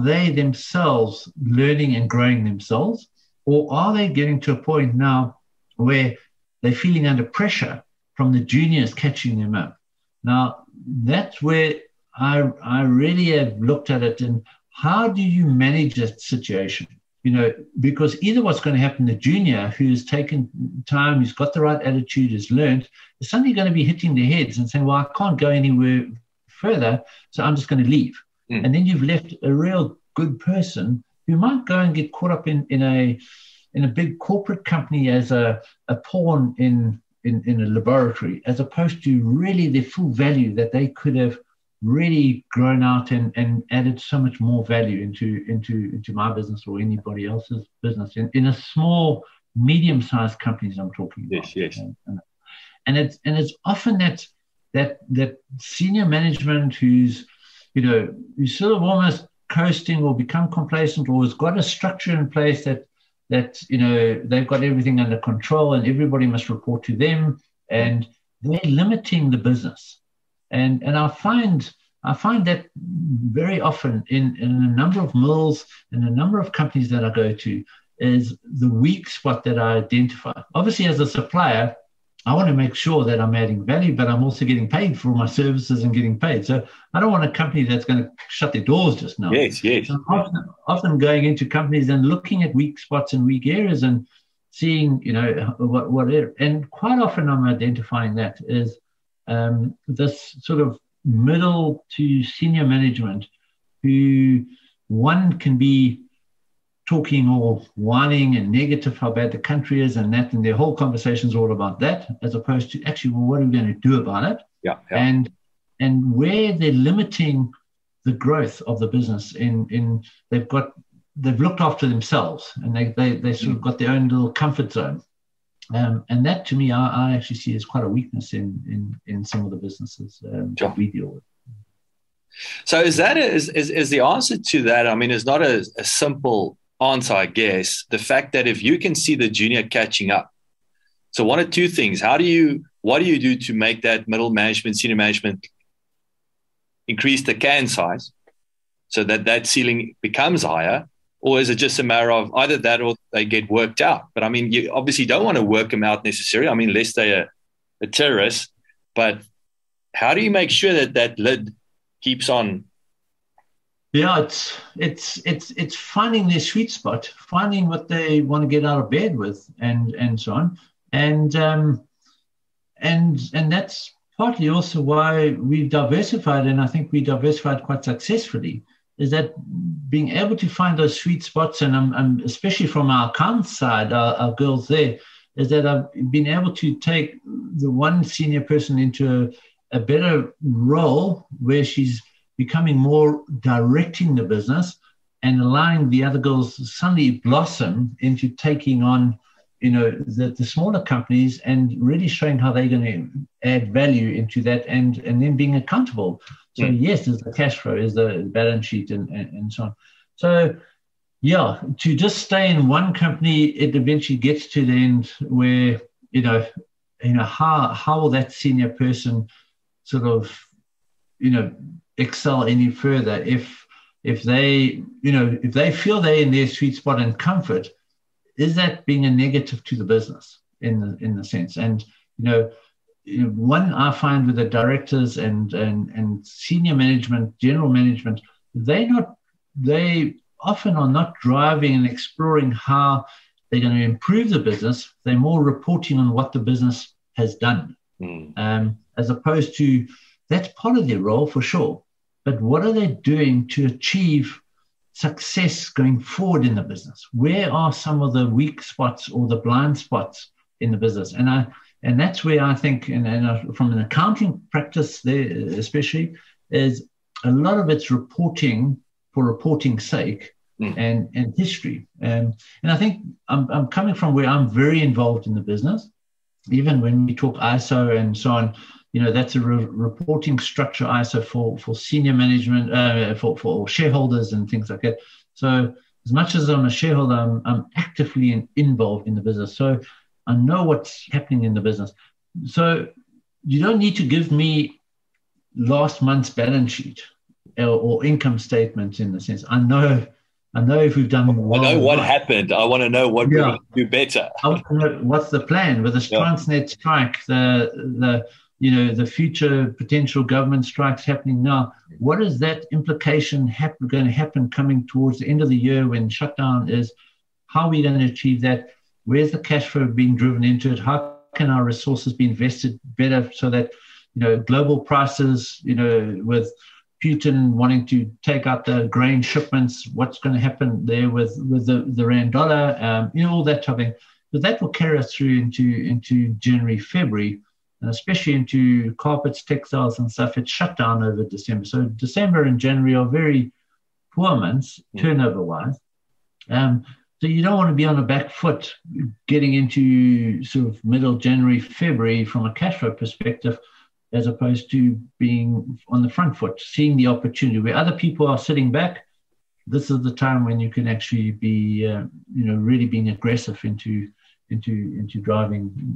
they themselves learning and growing themselves? Or are they getting to a point now where they're feeling under pressure from the juniors catching them up? Now, that's where I really have looked at it. And how do you manage that situation? You know, because either what's going to happen, the junior who's taken time, who's got the right attitude, has learned, is suddenly going to be hitting their heads and saying, well, I can't go anywhere further, so I'm just going to leave. Mm. And then you've left a real good person who might go and get caught up in a big corporate company as a pawn in a laboratory, as opposed to really their full value that they could have really grown out and added so much more value into my business or anybody else's business in a small, medium-sized companies I'm talking about. Yes, yes. And it's often that senior management who's sort of almost coasting or become complacent or has got a structure in place that they've got everything under control and everybody must report to them, and they're limiting the business. And I find that very often in a number of mills and a number of companies that I go to is the weak spot that I identify. Obviously, as a supplier, I want to make sure that I'm adding value, but I'm also getting paid for my services and getting paid. So I don't want a company that's going to shut their doors just now. Yes, yes. So I'm often going into companies and looking at weak spots and weak areas and seeing, what area. And quite often I'm identifying that is this sort of middle to senior management who one can be talking or whining and negative how bad the country is and that, and their whole conversation is all about that, as opposed to actually, well, what are we going to do about it? Yeah. And where they're limiting the growth of the business in they've looked after themselves and they sort of got their own little comfort zone. And that, to me, I actually see as quite a weakness in some of the businesses that we deal with. So is the answer to that? I mean, it's not a simple answer, I guess. The fact that if you can see the junior catching up, so one of two things: what do you do to make that middle management, senior management increase the can size so that ceiling becomes higher? Or is it just a matter of either that or they get worked out? But I mean, you obviously don't want to work them out necessarily. I mean, unless they're a terrorist. But how do you make sure that lid keeps on? Yeah, it's finding their sweet spot, finding what they want to get out of bed with, and so on. And that's partly also why we've diversified, and I think we diversified quite successfully. Is that being able to find those sweet spots, and I'm especially from our accounts side, our girls there, is that I've been able to take the one senior person into a better role where she's becoming more directing the business and allowing the other girls to suddenly blossom into taking on, the smaller companies and really showing how they're going to add value into that and then being accountable. So yes, there's the cash flow, there's the balance sheet and so on. So yeah, to just stay in one company, it eventually gets to the end where, how will that senior person sort of, excel any further if they feel they're in their sweet spot and comfort, is that being a negative to the business in the sense? And, one I find with the directors and senior management, general management, they often are not driving and exploring how they're going to improve the business. They're more reporting on what the business has done, as opposed to that's part of their role for sure. But what are they doing to achieve success going forward in the business? Where are some of the weak spots or the blind spots in the business? And that's where I think, and from an accounting practice there especially, is a lot of it's reporting for reporting's sake and history. And I think I'm coming from where I'm very involved in the business, even when we talk ISO and so on, you know, that's a reporting structure ISO for senior management, for shareholders and things like that. So as much as I'm a shareholder, I'm actively involved in the business. So I know what's happening in the business. So you don't need to give me last month's balance sheet or income statement in the sense. I know if we've done well. I know what happened. I want to know what we can do better. I want to know what's the plan with the Transnet strike, the you know, the future potential government strikes happening now. What is that implication going to happen coming towards the end of the year when shutdown is? How are we going to achieve that? Where's the cash flow being driven into it? How can our resources be invested better so that, you know, global prices, you know, with Putin wanting to take out the grain shipments, what's going to happen there with the rand dollar, you know, all that type of thing. But that will carry us through into January, February, and especially into carpets, textiles and stuff. It's shut down over December. So December and January are very poor months, turnover-wise. So you don't want to be on the back foot getting into sort of middle January, February from a cash flow perspective, as opposed to being on the front foot, seeing the opportunity where other people are sitting back. This is the time when you can actually be, you know, really being aggressive into driving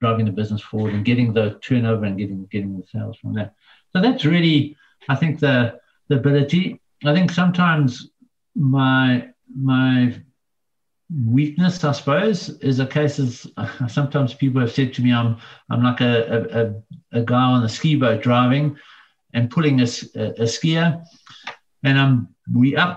the business forward and getting the turnover and getting the sales from that. So that's really, I think, the ability. I think sometimes my weakness, I suppose, is a case of sometimes people have said to me, I'm like a guy on a ski boat driving and pulling a skier, and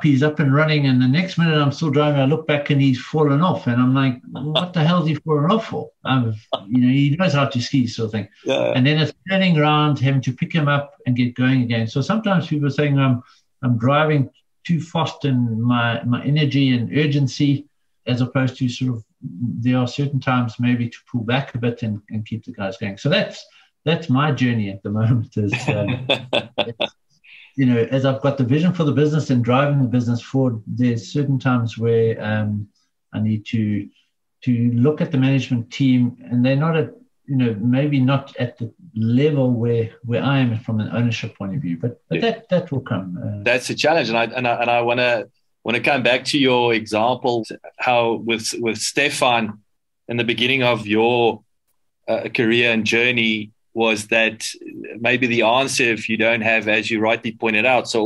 he's up and running, and the next minute I'm still driving. I look back and he's fallen off, and I'm like, what the hell is he fallen off for? You know, he knows how to ski, sort of thing. Yeah. And then it's turning around, having to pick him up and get going again. So sometimes people are saying I'm driving too fast in my energy and urgency, as opposed to sort of there are certain times maybe to pull back a bit and keep the guys going. So that's my journey at the moment is, you know, as I've got the vision for the business and driving the business forward, there's certain times where I need to look at the management team, and they're not at, you know, maybe not at the level where I am from an ownership point of view, but that will come. That's a challenge. And I want to come back to your example, how with Stefan in the beginning of your career and journey was that maybe the answer, if you don't have, as you rightly pointed out, so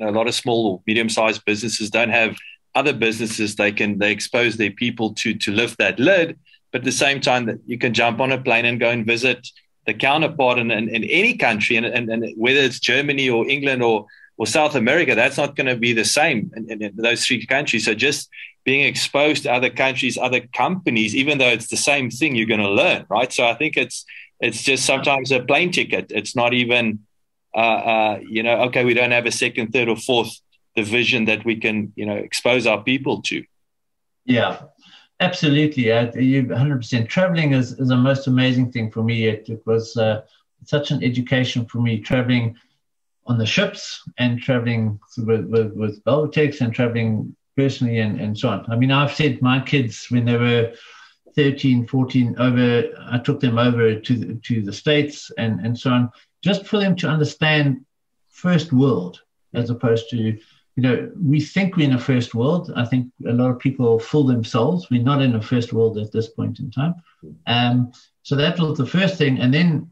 a lot of small or medium-sized businesses don't have other businesses they expose their people to lift that lid, but at the same time that you can jump on a plane and go and visit the counterpart in any country, and whether it's Germany or England or South America, that's not going to be the same in those three countries. So just being exposed to other countries, other companies, even though it's the same thing, you're going to learn, right? So I think it's just sometimes a plane ticket. It's not even, okay, we don't have a second, third or fourth division that we can, you know, expose our people to. Yeah, absolutely. You're 100%. Traveling is the most amazing thing for me. It was such an education for me, traveling on the ships and traveling with Belgotex and traveling personally and so on. I mean, I've sent my kids when they were 13, 14 over, I took them over to the States and so on, just for them to understand first world, as opposed to, you know, we think we're in a first world. I think a lot of people fool themselves. We're not in a first world at this point in time. So that was the first thing. And then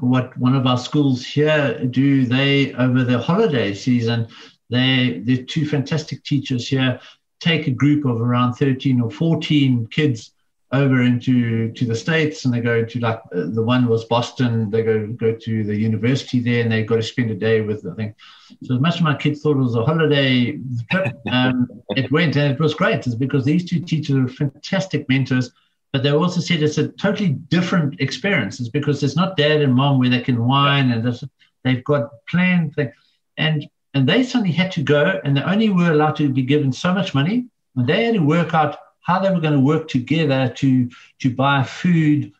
what one of our schools here do, they over the holiday season, the two fantastic teachers here take a group of around 13 or 14 kids over to the States, and they go to, like, the one was Boston. They go to the university there, and they've got to spend a day with the thing. So as much as my kids thought it was a holiday trip, it went, and it was great. It's because these two teachers are fantastic mentors. But they also said it's a totally different experience. It's because it's not dad and mom where they can whine and they've got planned things. And they suddenly had to go, and they only were allowed to be given so much money. And they had to work out how they were going to work together to buy food,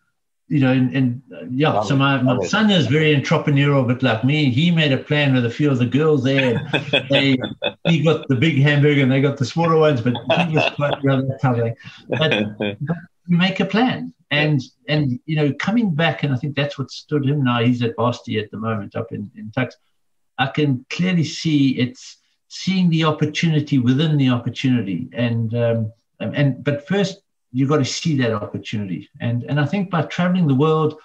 you know, and so my son is very entrepreneurial, but like me, he made a plan with a few of the girls there. He got the big hamburger and they got the smaller ones, but he was quite rather covering. But you make a plan, And you know, coming back, and I think that's what stood him now. He's at Basti at the moment up in Tux. I can clearly see it's seeing the opportunity within the opportunity. And but first you've got to see that opportunity. And I think by traveling the world,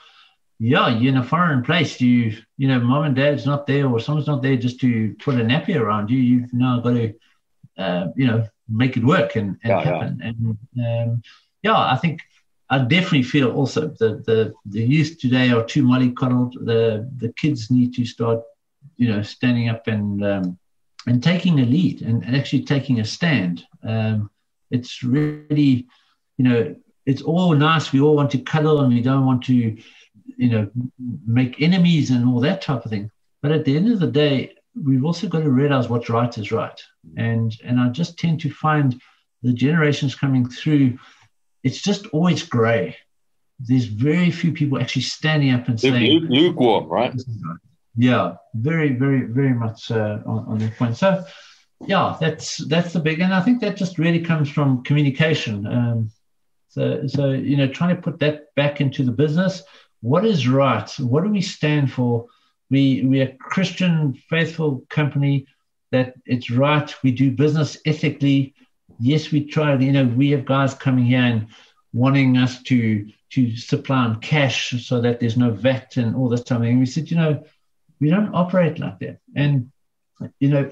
yeah, you're in a foreign place. You know, mom and dad's not there or someone's not there just to put a nappy around you. You've now got to, you know, make it work and happen. Yeah. And I think I definitely feel also that the youth today are too mollycoddled. The kids need to start, you know, standing up and taking a lead and actually taking a stand. It's really, you know, it's all nice. We all want to cuddle and we don't want to, you know, make enemies and all that type of thing. But at the end of the day, we've also got to realize what's right is right. And I just tend to find the generations coming through, it's just always grey. There's very few people actually standing up and saying... lukewarm, right? Yeah, very, very, very much on that point. So, yeah, that's the big... And I think that just really comes from communication. So you know, trying to put that back into the business. What is right? What do we stand for? We're a Christian, faithful company that it's right. We do business ethically. Yes, we try. You know, we have guys coming here and wanting us to supply them cash so that there's no VAT and all this type of thing. We said, you know, we don't operate like that. And, you know,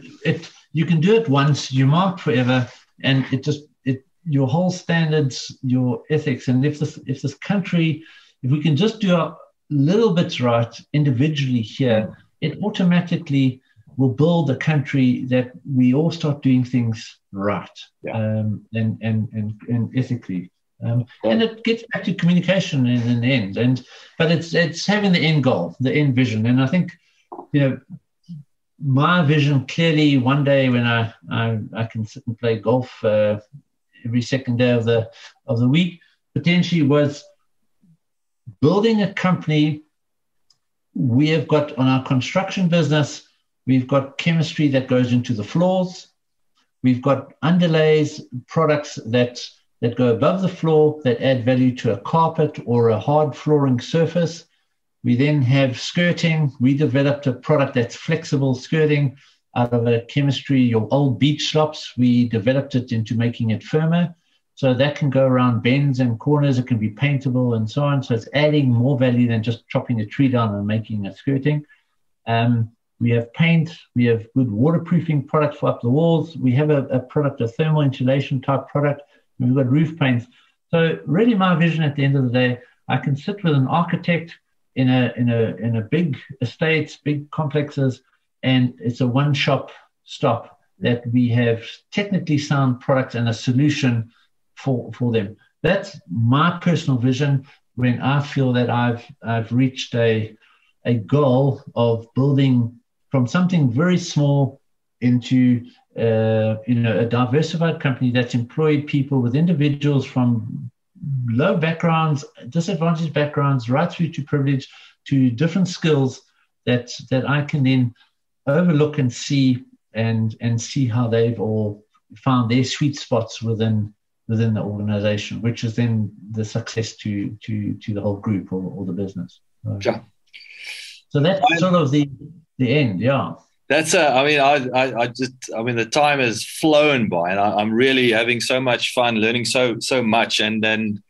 you can do it once, you mark forever, and your whole standards, your ethics. And if this country, if we can just do our little bits right individually here, it automatically will build a country that we all start doing things right, and ethically. And it gets back to communication in the end. But it's having the end goal, the end vision. And I think, you know, my vision clearly one day when I can sit and play golf every second day of the week potentially was building a company. We have got on our construction business, we've got chemistry that goes into the floors. We've got underlays, products that go above the floor that add value to a carpet or a hard flooring surface. We then have skirting. We developed a product that's flexible skirting out of a chemistry, your old beach slops. We developed it into making it firmer. So that can go around bends and corners. It can be paintable and so on. So it's adding more value than just chopping a tree down and making a skirting. We have paint. We have good waterproofing products for up the walls. We have a product, a thermal insulation type product. We've got roof paints. So really my vision at the end of the day, I can sit with an architect in a big estates, big complexes, and it's a one shop stop that we have technically sound products and a solution for them. That's my personal vision when I feel that I've reached a goal of building from something very small into a diversified company that's employed people with individuals from low backgrounds, disadvantaged backgrounds, right through to privilege, to different skills that I can then overlook and see and see how they've all found their sweet spots within the organization, which is then the success to the whole group or the business. Sure. So that's sort of the end, yeah. That's the time has flown by, and I'm really having so much fun learning so much. And then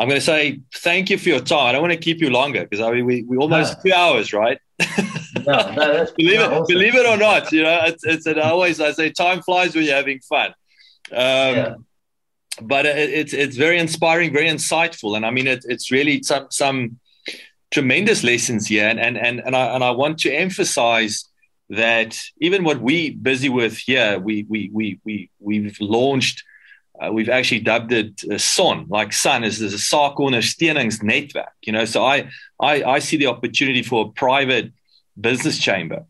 I'm going to say thank you for your time. I don't want to keep you longer because we almost 2 hours, right? Believe it or not, you know, I say time flies when you're having fun. But it's very inspiring, very insightful, and I mean it's really some tremendous lessons here, and I want to emphasize that even what we're busy with here, we've launched, we've actually dubbed it SON, like SON, is a SAK Ondersteuningsnetwerk, you know. So I see the opportunity for a private business chamber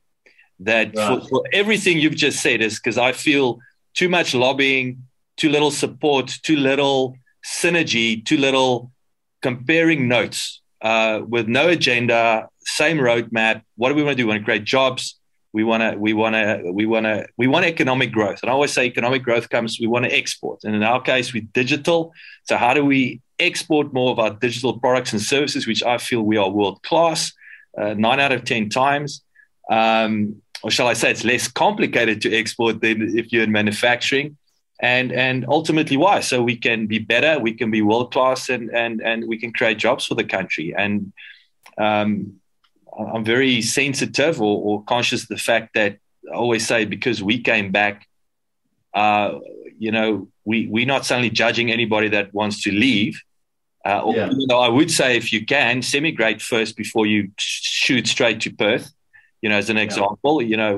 that for everything you've just said is because I feel too much lobbying, too little support, too little synergy, too little comparing notes with no agenda, same roadmap. What do we want to do? We want to create jobs. We want economic growth. And I always say economic growth comes, we want to export. And in our case, we're digital. So how do we export more of our digital products and services, which I feel we are world-class, 9 out of 10 times. Or shall I say it's less complicated to export than if you're in manufacturing. And ultimately why? So we can be better, we can be world-class, and we can create jobs for the country. And I'm very sensitive or conscious of the fact that I always say, because we came back, we're not suddenly judging anybody that wants to leave. Even though I would say if you can, semigrate first before you shoot straight to Perth, as an example,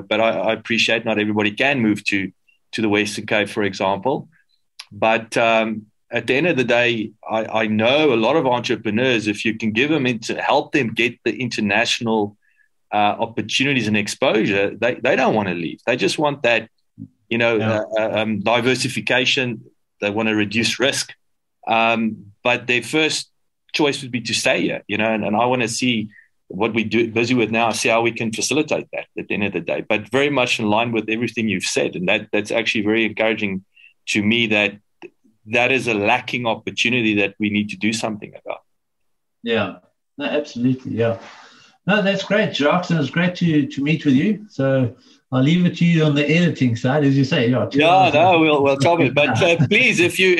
but I appreciate not everybody can move to the Western Cape, for example. But at the end of the day, I know a lot of entrepreneurs, if you can give them into help them get the international opportunities and exposure, they don't want to leave. They just want that, diversification. They want to reduce risk. But their first choice would be to stay here, and I want to see what we do busy with now, see how we can facilitate that at the end of the day, but very much in line with everything you've said. And that's actually very encouraging to me that is a lacking opportunity that we need to do something about. Yeah, no, absolutely. Yeah. No, that's great, Jacques. And it's great to meet with you. So I'll leave it to you on the editing side, as you say. We'll tell me. But please, if you're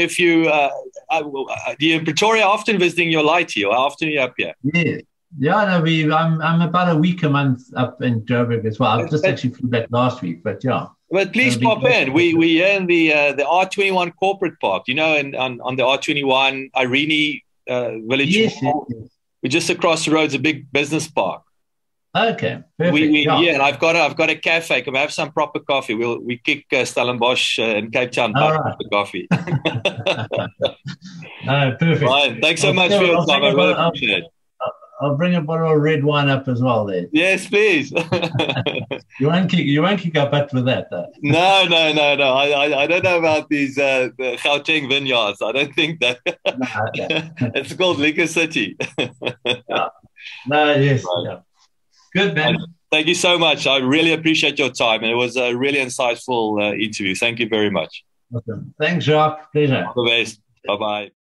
in Pretoria often visiting your light here, how often are you up here? Yeah. Yeah, I'm about a week, a month up in Joburg as well. I just actually flew back last week, but yeah. But please pop in. We're in the R21 corporate park, and on the R21 Irene Village. Yes, Hall. Yes, yes. We're just across the road. It's a big business park. Okay, perfect. And I've got a cafe. Can we have some proper coffee? We kick Stellenbosch and Cape Town back for coffee. Perfect. Right. Thanks so much for your time. I really appreciate it. I'll bring a bottle of red wine up as well there. Yes, please. You won't kick our butt with that, though. No. I don't know about these the Gauteng vineyards. I don't think that. No, okay. It's called Liquor City. No, yes. Right. Yeah. Good, man. Thank you so much. I really appreciate your time. And it was a really insightful interview. Thank you very much. Awesome. Thanks, Jacques. Pleasure. All the best. Bye-bye.